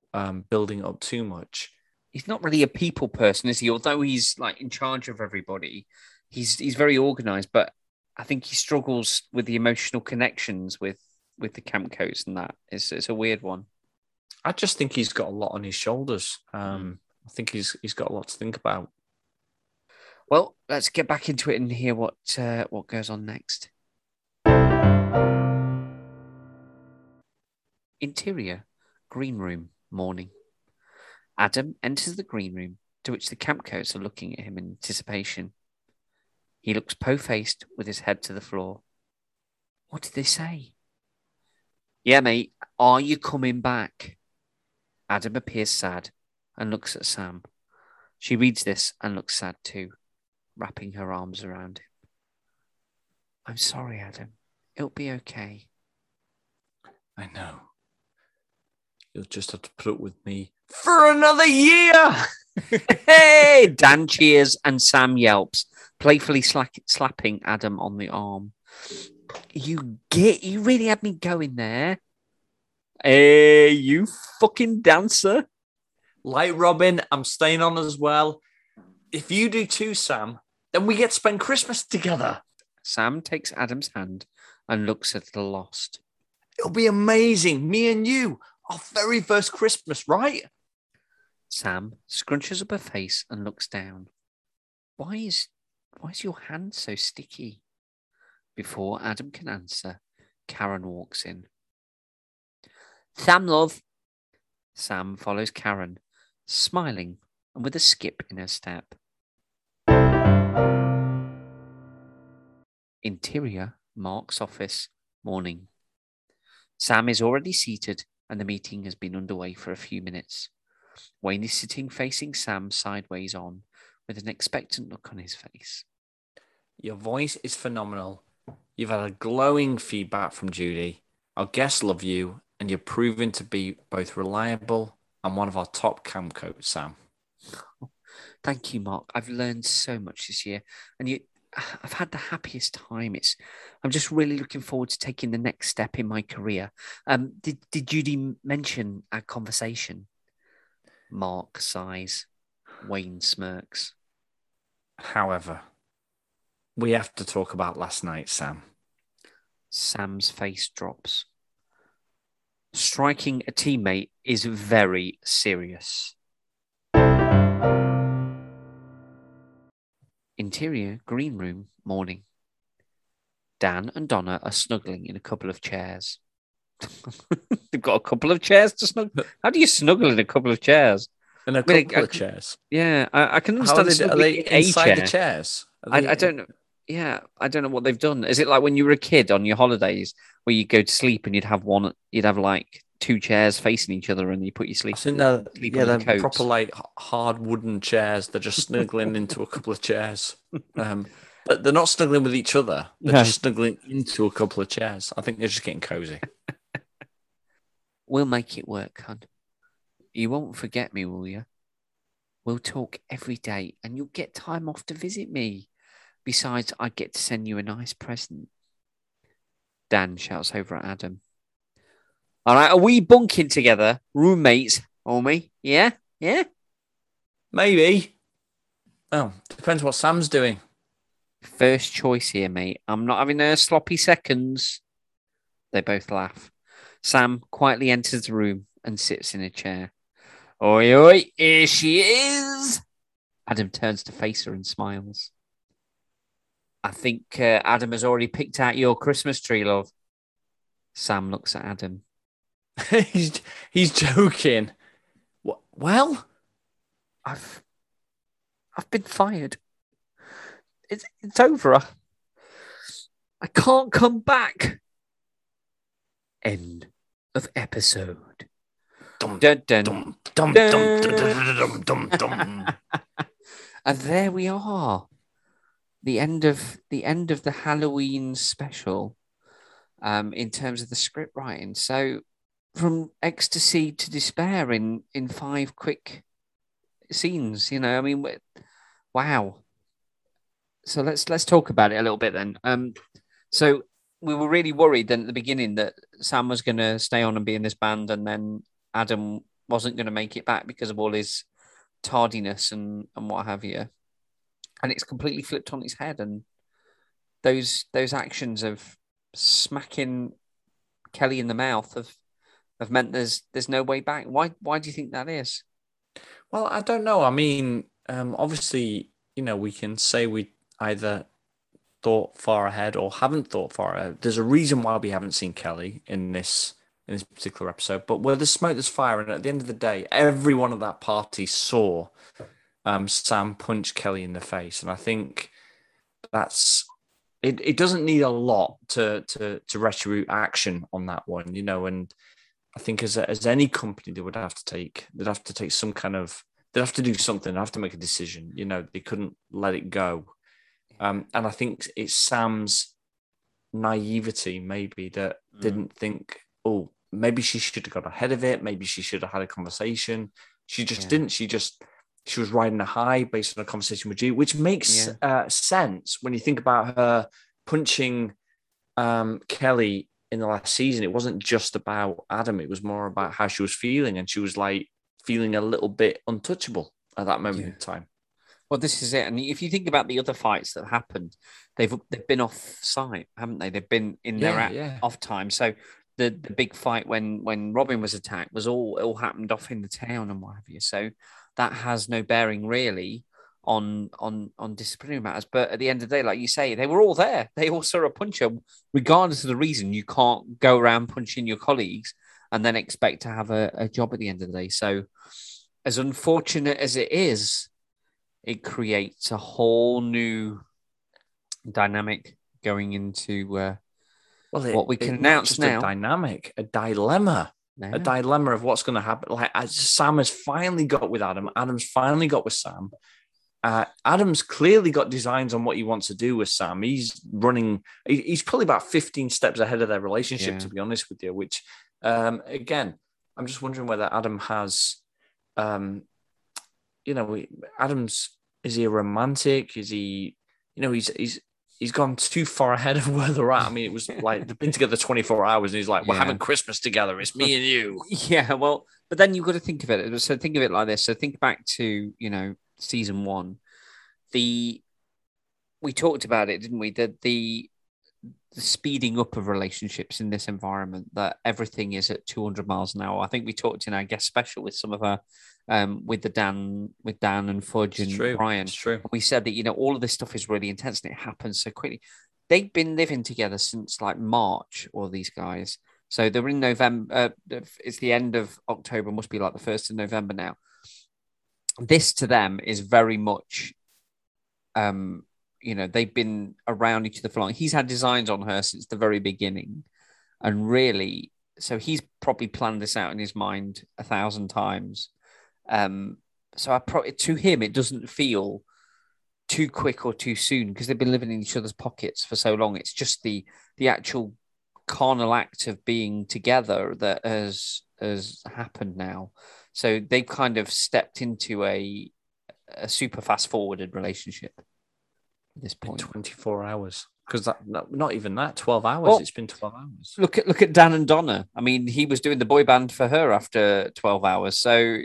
building up too much. He's not really a people person, is he? Although he's like in charge of everybody, he's very organized. But I think he struggles with the emotional connections with the camp coats and that. It's a weird one. I just think he's got a lot on his shoulders. I think he's got a lot to think about. Well, let's get back into it and hear what goes on next. Interior, green room, morning. Adam enters the green room, to which the camp coats are looking at him in anticipation. He looks po-faced with his head to the floor. What did they say? Yeah, mate, are you coming back? Adam appears sad and looks at Sam. She reads this and looks sad too, wrapping her arms around him. I'm sorry, Adam. It'll be okay. I know. You'll just have to put up with me for another year! Hey! Dan cheers and Sam yelps, playfully slapping Adam on the arm. You really had me going there. Hey, you fucking dancer. Like Robin, I'm staying on as well. If you do too, Sam, then we get to spend Christmas together. Sam takes Adam's hand and looks a little lost. It'll be amazing, me and you, our very first Christmas, right? Sam scrunches up her face and looks down. Why is your hand so sticky? Before Adam can answer, Karen walks in. Sam, love. Sam follows Karen, smiling and with a skip in her step. Interior, Mark's office, morning. Sam is already seated and the meeting has been underway for a few minutes. Wayne is sitting facing Sam sideways on, with an expectant look on his face. Your voice is phenomenal. You've had a glowing feedback from Judy. Our guests love you, and you're proven to be both reliable and one of our top camp coats, Sam. Oh, thank you, Mark. I've learned so much this year, and I've had the happiest time. I'm just really looking forward to taking the next step in my career. Did Judy mention our conversation? Mark sighs. Wayne smirks. However, we have to talk about last night, Sam. Sam's face drops. Striking a teammate is very serious. Interior, green room, morning. Dan and Donna are snuggling in a couple of chairs. They've got a couple of chairs to snuggle. How do you snuggle in a couple of chairs? In a couple of chairs. Yeah, I can understand. Are they inside the chairs? I don't know. Yeah, I don't know what they've done. Is it like when you were a kid on your holidays where you go to sleep and you'd have like two chairs facing each other and you put your sleep. They're proper like hard wooden chairs. They're just snuggling into a couple of chairs. But they're not snuggling with each other. They're just snuggling into a couple of chairs. I think they're just getting cozy. We'll make it work, hun. You won't forget me, will you? We'll talk every day and you'll get time off to visit me. Besides, I get to send you a nice present. Dan shouts over at Adam. All right, are we bunking together? Roommates, homie? Yeah? Yeah? Maybe. Oh, depends what Sam's doing. First choice here, mate. I'm not having her sloppy seconds. They both laugh. Sam quietly enters the room and sits in a chair. Oi, oi, here she is. Adam turns to face her and smiles. I think Adam has already picked out your Christmas tree, love. Sam looks at Adam. He's joking. Well, I've been fired. It's over. I can't come back. End of episode. Dum dun dun dum dum dum dum dum dum. And there we are. The end of the Halloween special. In terms of the script writing, so. From ecstasy to despair in five quick scenes, you know. I mean, wow. So let's talk about it a little bit then. So we were really worried then at the beginning that Sam was going to stay on and be in this band, and then Adam wasn't going to make it back because of all his tardiness and what have you. And it's completely flipped on its head, and those actions of smacking Kelly in the mouth have meant there's no way back. Why do you think that is? Well, I don't know. I mean, obviously, you know, we can say we either thought far ahead or haven't thought far ahead. There's a reason why we haven't seen Kelly in this particular episode. But where there's smoke, there's fire. And at the end of the day, everyone at that party saw Sam punch Kelly in the face. And I think that's... It doesn't need a lot to retrieve action on that one, you know, and... I think as any company, they'd have to take some kind of, they'd have to do something. They'd have to make a decision. You know, they couldn't let it go. And I think it's Sam's naivety maybe that didn't think, oh, maybe she should have got ahead of it. Maybe she should have had a conversation. She just didn't. She was riding a high based on a conversation with you, which makes sense when you think about her punching Kelly in the last season. It wasn't just about Adam. It was more about how she was feeling, and she was like feeling a little bit untouchable at that moment in time. Well, this is it. And if you think about the other fights that happened, they've been off site, haven't they? They've been in their off time. So the big fight when Robin was attacked was all happened off in the town and what have you. So that has no bearing really on disciplinary matters. But at the end of the day, like you say, they were all there. They all saw a puncher. Regardless of the reason, you can't go around punching your colleagues and then expect to have a job at the end of the day. So as unfortunate as it is, it creates a whole new dynamic going into what we can announce now. A dilemma of what's going to happen. Like, Sam has finally got with Adam. Adam's finally got with Sam. Adam's clearly got designs on what he wants to do with Sam. He's running. He's probably about 15 steps ahead of their relationship, to be honest with you, which, again, I'm just wondering whether Adam has, is he a romantic? Is he, you know, he's gone too far ahead of where they're at. I mean, it was like they've been together 24 hours and he's like, we're having Christmas together. It's me and you. Yeah. Well, but then you've got to think of it. So think of it like this. So think back to, you know, season one, we talked about it, didn't we? That the speeding up of relationships in this environment, that everything is at 200 miles an hour. I think we talked in our guest special with some of our with Dan and Fudge and Brian. It's true. We said that, you know, all of this stuff is really intense and it happens so quickly. They've been living together since like March, all these guys. So they're in November. It's the end of October, must be like the 1st of November now. This to them is very much, you know, they've been around each other for long. He's had designs on her since the very beginning. And really, So he's probably planned this out in his mind 1,000 times. So I probably, to him, it doesn't feel too quick or too soon because they've been living in each other's pockets for so long. It's just the actual carnal act of being together that has happened now. So they've kind of stepped into a super fast forwarded relationship at this point. 24 hours. Because not even that, 12 hours. Well, it's been 12 hours. Look at Dan and Donna. I mean, he was doing the boy band for her after 12 hours. So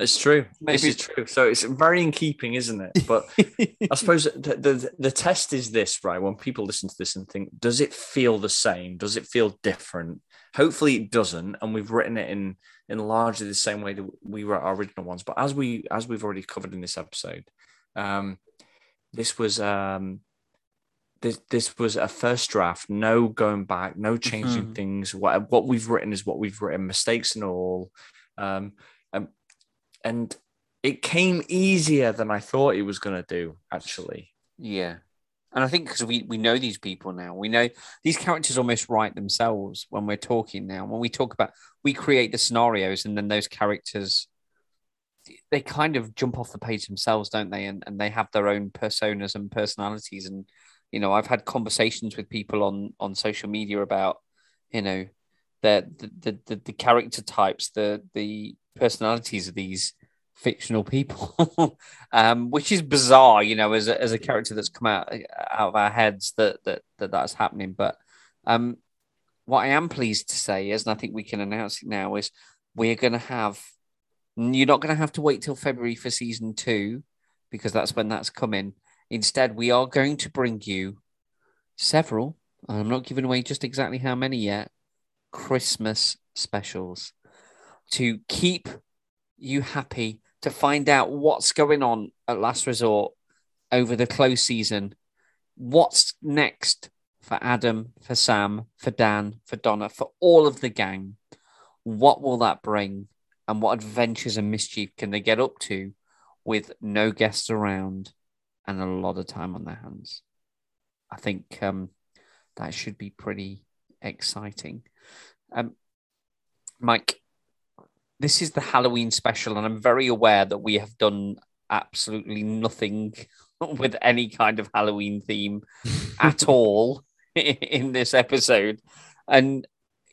it's true. Maybe. This is true. So it's very in keeping, isn't it? But I suppose the test is this, right? When people listen to this and think, does it feel the same? Does it feel different? Hopefully it doesn't. And we've written it in largely the same way that we wrote our original ones. But as we've already covered in this episode, this was a first draft, no going back, no changing things. What we've written is what we've written, mistakes and all. And it came easier than I thought it was going to do, actually. Yeah. And I think because we know these people now, we know these characters almost write themselves when we're talking now. When we talk about, we create the scenarios and then those characters, they kind of jump off the page themselves, don't they? And they have their own personas and personalities. And you know, I've had conversations with people on social media about, you know, the character types, the personalities of these fictional people, which is bizarre, you know, as a character that's come out of our heads that's happening. But what I am pleased to say is, and I think we can announce it now, is you're not going to have to wait till February for season 2, because that's when that's coming. Instead, we are going to bring you several, and I'm not giving away just exactly how many yet, Christmas specials to keep you happy, to find out what's going on at Last Resort over the close season, what's next for Adam, for Sam, for Dan, for Donna, for all of the gang. What will that bring, and what adventures and mischief can they get up to with no guests around and a lot of time on their hands? I think that should be pretty exciting. Mike, this is the Halloween special, and I'm very aware that we have done absolutely nothing with any kind of Halloween theme at all in this episode. And,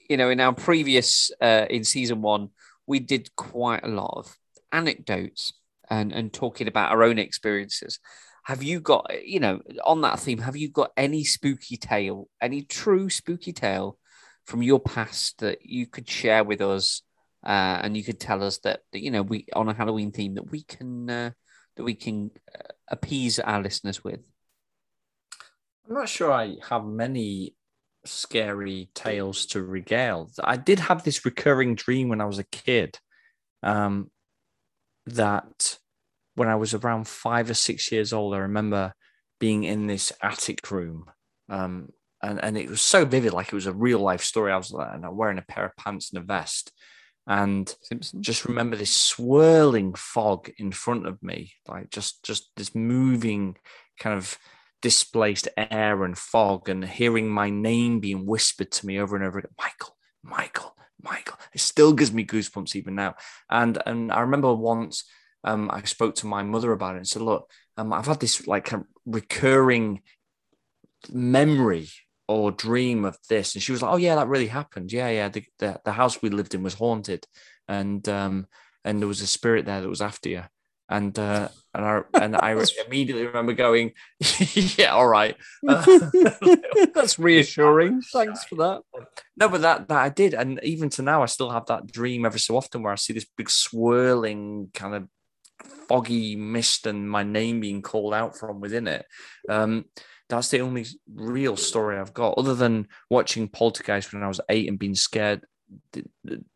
you know, in our previous, in season 1, we did quite a lot of anecdotes and talking about our own experiences. Have you got, you know, on that theme, have you got any spooky tale, any true spooky tale from your past that you could share with us, and you could tell us that, you know, we on a Halloween theme that we can appease our listeners with? I'm not sure I have many scary tales to regale. I did have this recurring dream when I was a kid, that when I was around 5 or 6 years old, I remember being in this attic room, and it was so vivid, like it was a real life story. I was like, and I'm wearing a pair of pants and a vest, and just remember this swirling fog in front of me, like just this moving kind of displaced air and fog, and hearing my name being whispered to me over and over again, Michael, Michael, Michael. It still gives me goosebumps even now. And I remember once, I spoke to my mother about it and said, look, I've had this like kind of recurring memory or dream of this. And she was like, oh, yeah, that really happened. Yeah. The house we lived in was haunted. And there was a spirit there that was after you. And I immediately remember going, yeah, all right. That's reassuring. Thanks for that. No, but that I did. And even to now, I still have that dream every so often where I see this big swirling kind of foggy mist and my name being called out from within it. That's the only real story I've got, other than watching Poltergeist when I was 8 and being scared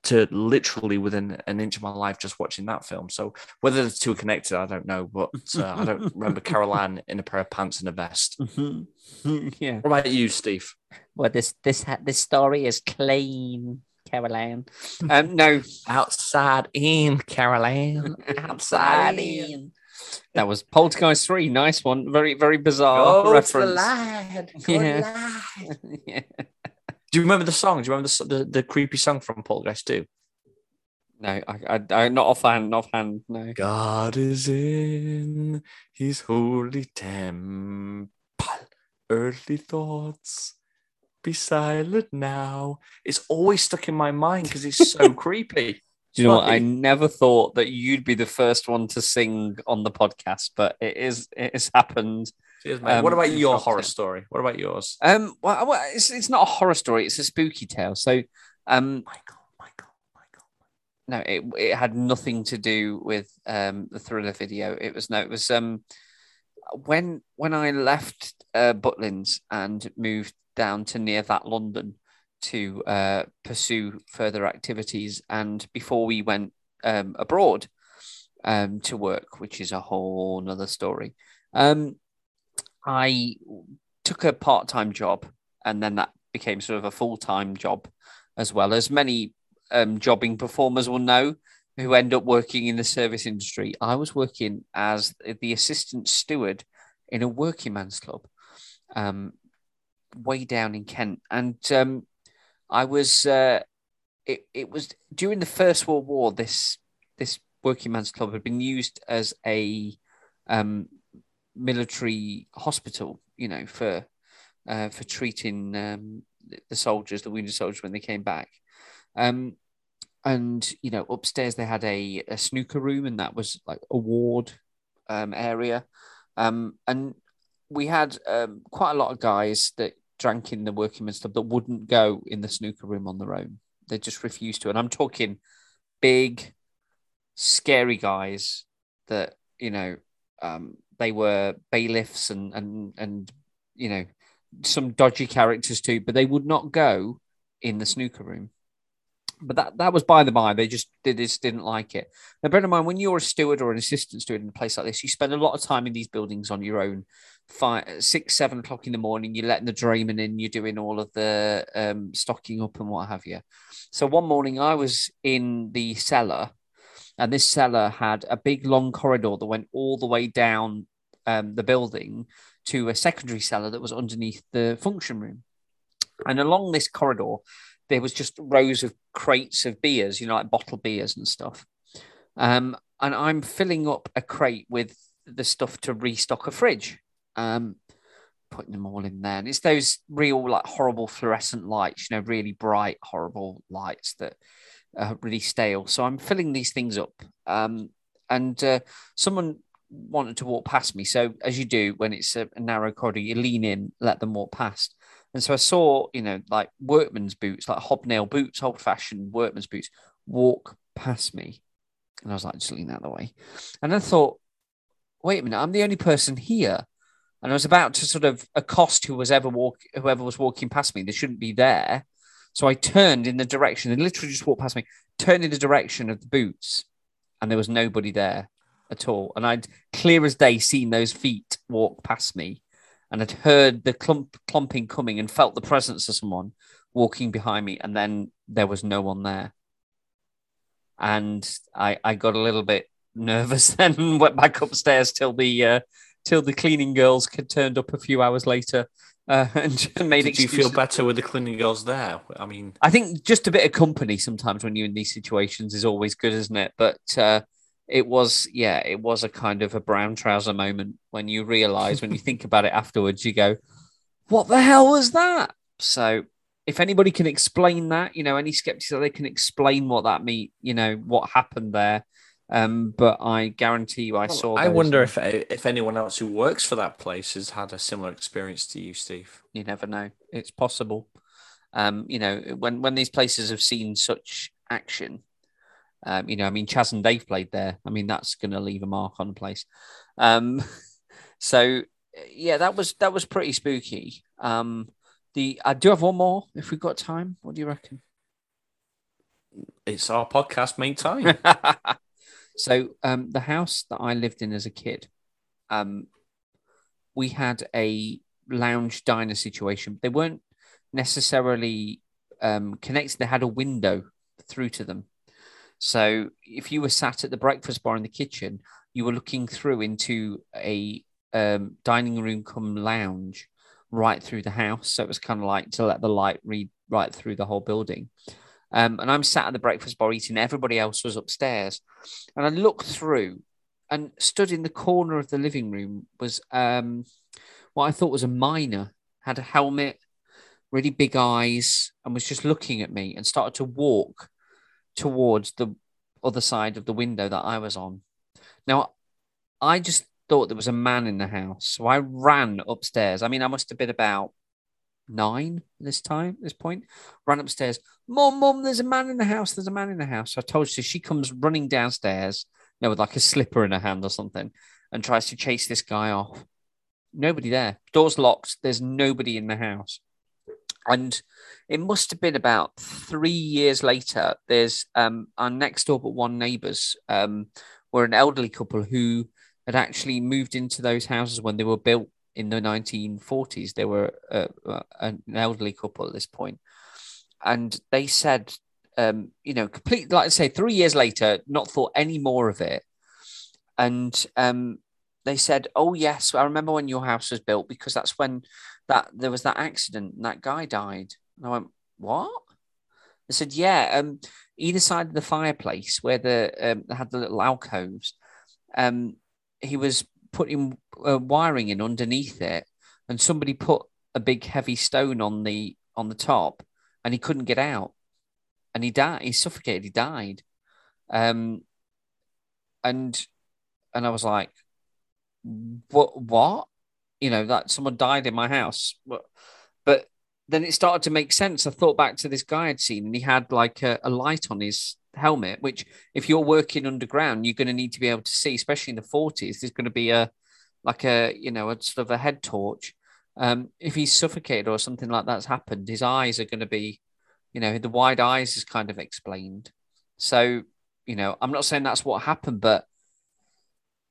to literally within an inch of my life just watching that film. So whether the two are connected, I don't know, but I don't remember Caroline in a pair of pants and a vest. Mm-hmm. Yeah. What about you, Steve? Well, this story is clean, Caroline. No, outside in, Caroline. Outside in. That was Poltergeist 3. Nice one. Very, very bizarre reference. Good lad. Yeah. Do you remember the song? Do you remember the creepy song from Poltergeist 2? No, I not offhand, no. God is in his holy temple. Earthly thoughts, be silent now. It's always stuck in my mind because it's so creepy. Do you know what? I never thought that you'd be the first one to sing on the podcast, but it has happened. Cheers, mate. What about your horror story? What about yours? Well, it's not a horror story. It's a spooky tale. So, Michael. No, it had nothing to do with the Thriller video. It was when I left Butlins and moved down to near that London to pursue further activities, and before we went abroad to work, which is a whole nother story, I took a part-time job, and then that became sort of a full-time job, as well as many jobbing performers will know who end up working in the service industry. I was working as the assistant steward in a working man's club way down in Kent. And I was, it was during the First World War, this working man's club had been used as a military hospital, you know, for treating the soldiers, the wounded soldiers, when they came back. And, you know, upstairs they had a snooker room, and that was like a ward area. And we had quite a lot of guys that drank in the working men's club that wouldn't go in the snooker room on their own. They just refused to. And I'm talking big, scary guys that, you know, they were bailiffs and you know, some dodgy characters too, but they would not go in the snooker room. But that was by the by. They just didn't like it. Now, bear in mind, when you're a steward or an assistant steward in a place like this, you spend a lot of time in these buildings on your own. 6, 7 o'clock in the morning, you're letting the draymen in, you're doing all of the stocking up and what have you. So one morning I was in the cellar, and this cellar had a big long corridor that went all the way down the building to a secondary cellar that was underneath the function room. And along this corridor, there was just rows of crates of beers, you know, like bottle beers and stuff. And I'm filling up a crate with the stuff to restock a fridge, putting them all in there. And it's those real, like, horrible fluorescent lights, you know, really bright, horrible lights that are really stale. So I'm filling these things up. And someone wanted to walk past me. So as you do when it's a narrow corridor, you lean in, let them walk past. And so I saw, you know, like workman's boots, like hobnail boots, old-fashioned workman's boots, walk past me. And I was like, just lean out the way. And I thought, wait a minute, I'm the only person here. And I was about to sort of accost whoever was walking past me. They shouldn't be there. So I turned in the direction. They literally just walked past me, turned in the direction of the boots. And there was nobody there at all. And I'd clear as day seen those feet walk past me. And I'd heard the clumping coming and felt the presence of someone walking behind me. And then there was no one there. And I got a little bit nervous then and went back upstairs till the cleaning girls had turned up a few hours later and made it. Did you feel better with the cleaning girls there? I mean, I think just a bit of company sometimes when you're in these situations is always good, isn't it? But It was a kind of a brown trouser moment when you realise, when you think about it afterwards, you go, what the hell was that? So if anybody can explain that, you know, any skeptics that they can explain what that means, you know, what happened there. But I guarantee you saw those. I wonder if anyone else who works for that place has had a similar experience to you, Steve. You never know. It's possible. You know, when these places have seen such action, you know, I mean, Chas and Dave played there. I mean, that's going to leave a mark on the place. So, yeah, that was pretty spooky. I do have one more if we've got time. What do you reckon? It's our podcast, main time. So the house that I lived in as a kid, we had a lounge diner situation. They weren't necessarily connected. They had a window through to them. So if you were sat at the breakfast bar in the kitchen, you were looking through into a dining room come lounge right through the house. So it was kind of like to let the light read right through the whole building. And I'm sat at the breakfast bar eating. Everybody else was upstairs. And I looked through and stood in the corner of the living room was what I thought was a miner, had a helmet, really big eyes, and was just looking at me and started to walk towards the other side of the window that I was on. Now, I just thought there was a man in the house. So I ran upstairs. I mean, I must have been about 9 this point, ran upstairs. Mum, there's a man in the house. There's a man in the house. So I told her, she comes running downstairs, you know, with like a slipper in her hand or something, and tries to chase this guy off. Nobody there. Door's locked. There's nobody in the house. And it must have been about 3 years later. There's our next door but one neighbours were an elderly couple who had actually moved into those houses when they were built in the 1940s. They were an elderly couple at this point. And they said, complete, like I say, 3 years later, not thought any more of it. And they said, oh, yes, I remember when your house was built, because that's when there was that accident and that guy died. And I went, what? They said, yeah, either side of the fireplace where they had the little alcoves, he was putting wiring in underneath it, and somebody put a big heavy stone on the top, and he couldn't get out, and he died. He suffocated. He died. And I was like, what? You know, that someone died in my house. But then it started to make sense. I thought back to this guy I'd seen, and he had like a light on his helmet, which if you're working underground, you're going to need to be able to see, especially in the 40s. There's going to be a sort of a head torch. If he's suffocated or something like that's happened, his eyes are going to be, you know, the wide eyes is kind of explained. So, you know, I'm not saying that's what happened, but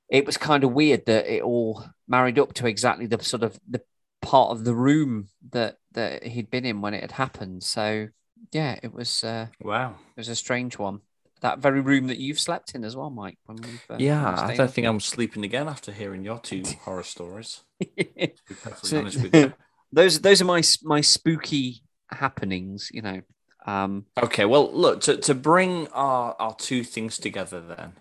it was kind of weird that it all married up to exactly the sort of the part of the room that he'd been in when it had happened. So yeah, it was wow. It was a strange one. That very room that you've slept in as well, Mike. When we've, I don't think I'm sleeping again after hearing your two horror stories. To be perfectly honest with you. Those are my spooky happenings, you know. Okay, well, look, to bring our two things together then,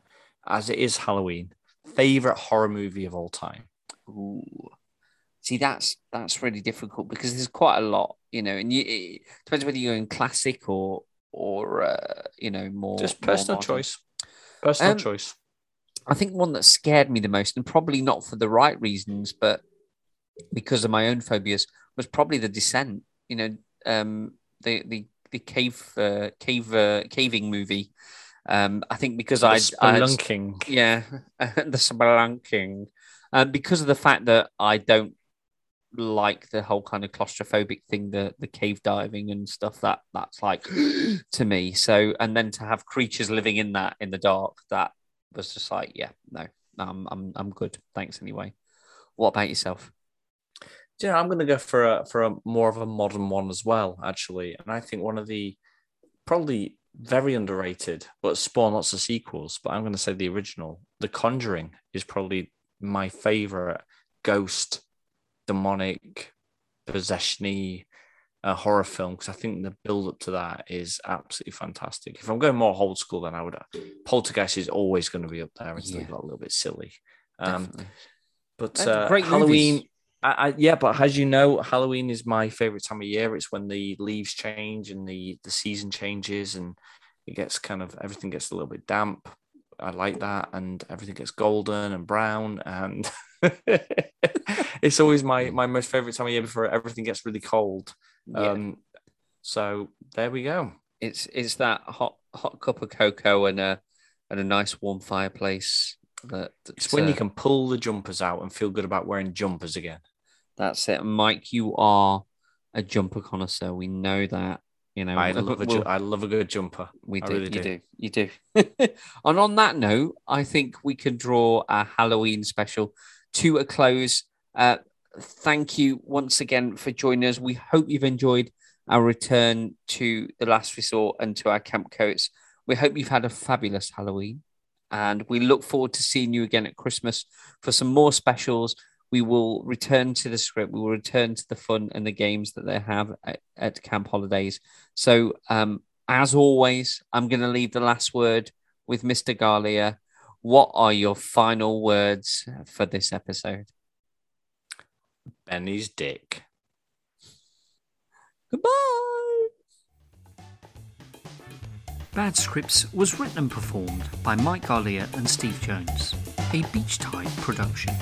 as it is Halloween, favorite horror movie of all time. Ooh. See, that's really difficult because there's quite a lot, you know, and it depends whether you're in classic or you know, more just personal choice. Personal choice. I think one that scared me the most, and probably not for the right reasons, but because of my own phobias, was probably The Descent. You know, the caving movie. I think because the spelunking, because of the fact that I don't like the whole kind of claustrophobic thing, the cave diving and stuff, that's like to me. So, and then to have creatures living in that in the dark, that was just like, yeah, no, I'm good, thanks anyway. What about yourself? Do you know, I'm going to go for a more of a modern one as well, actually, and I think one of the probably very underrated, but spawn lots of sequels. But I'm going to say the original, The Conjuring, is probably my favorite ghost, demonic, possession-y horror film, because I think the build-up to that is absolutely fantastic. If I'm going more old school, then I would. Poltergeist is always going to be up there until it got a little bit silly. But great Halloween, but as you know, Halloween is my favorite time of year. It's when the leaves change and the season changes, and it gets kind of everything gets a little bit damp. I like that, and everything gets golden and brown, and it's always my most favorite time of year before everything gets really cold. So there we go. It's that hot cup of cocoa and a nice warm fireplace. It's when you can pull the jumpers out and feel good about wearing jumpers again. That's it, Mike. You are a jumper connoisseur. We know that. You know, I love a good jumper. We do. Really you do. And on that note, I think we can draw a Halloween special to a close. Thank you once again for joining us. We hope you've enjoyed our return to The Last Resort and to our camp coats. We hope you've had a fabulous Halloween, and we look forward to seeing you again at Christmas for some more specials. We will return to the script. We will return to the fun and the games that they have at Camp Holidays. So, as always, I'm going to leave the last word with Mr. Galea. What are your final words for this episode? Benny's dick. Goodbye. Bad Scripts was written and performed by Mike Galea and Steve Jones, a Beach Tide production.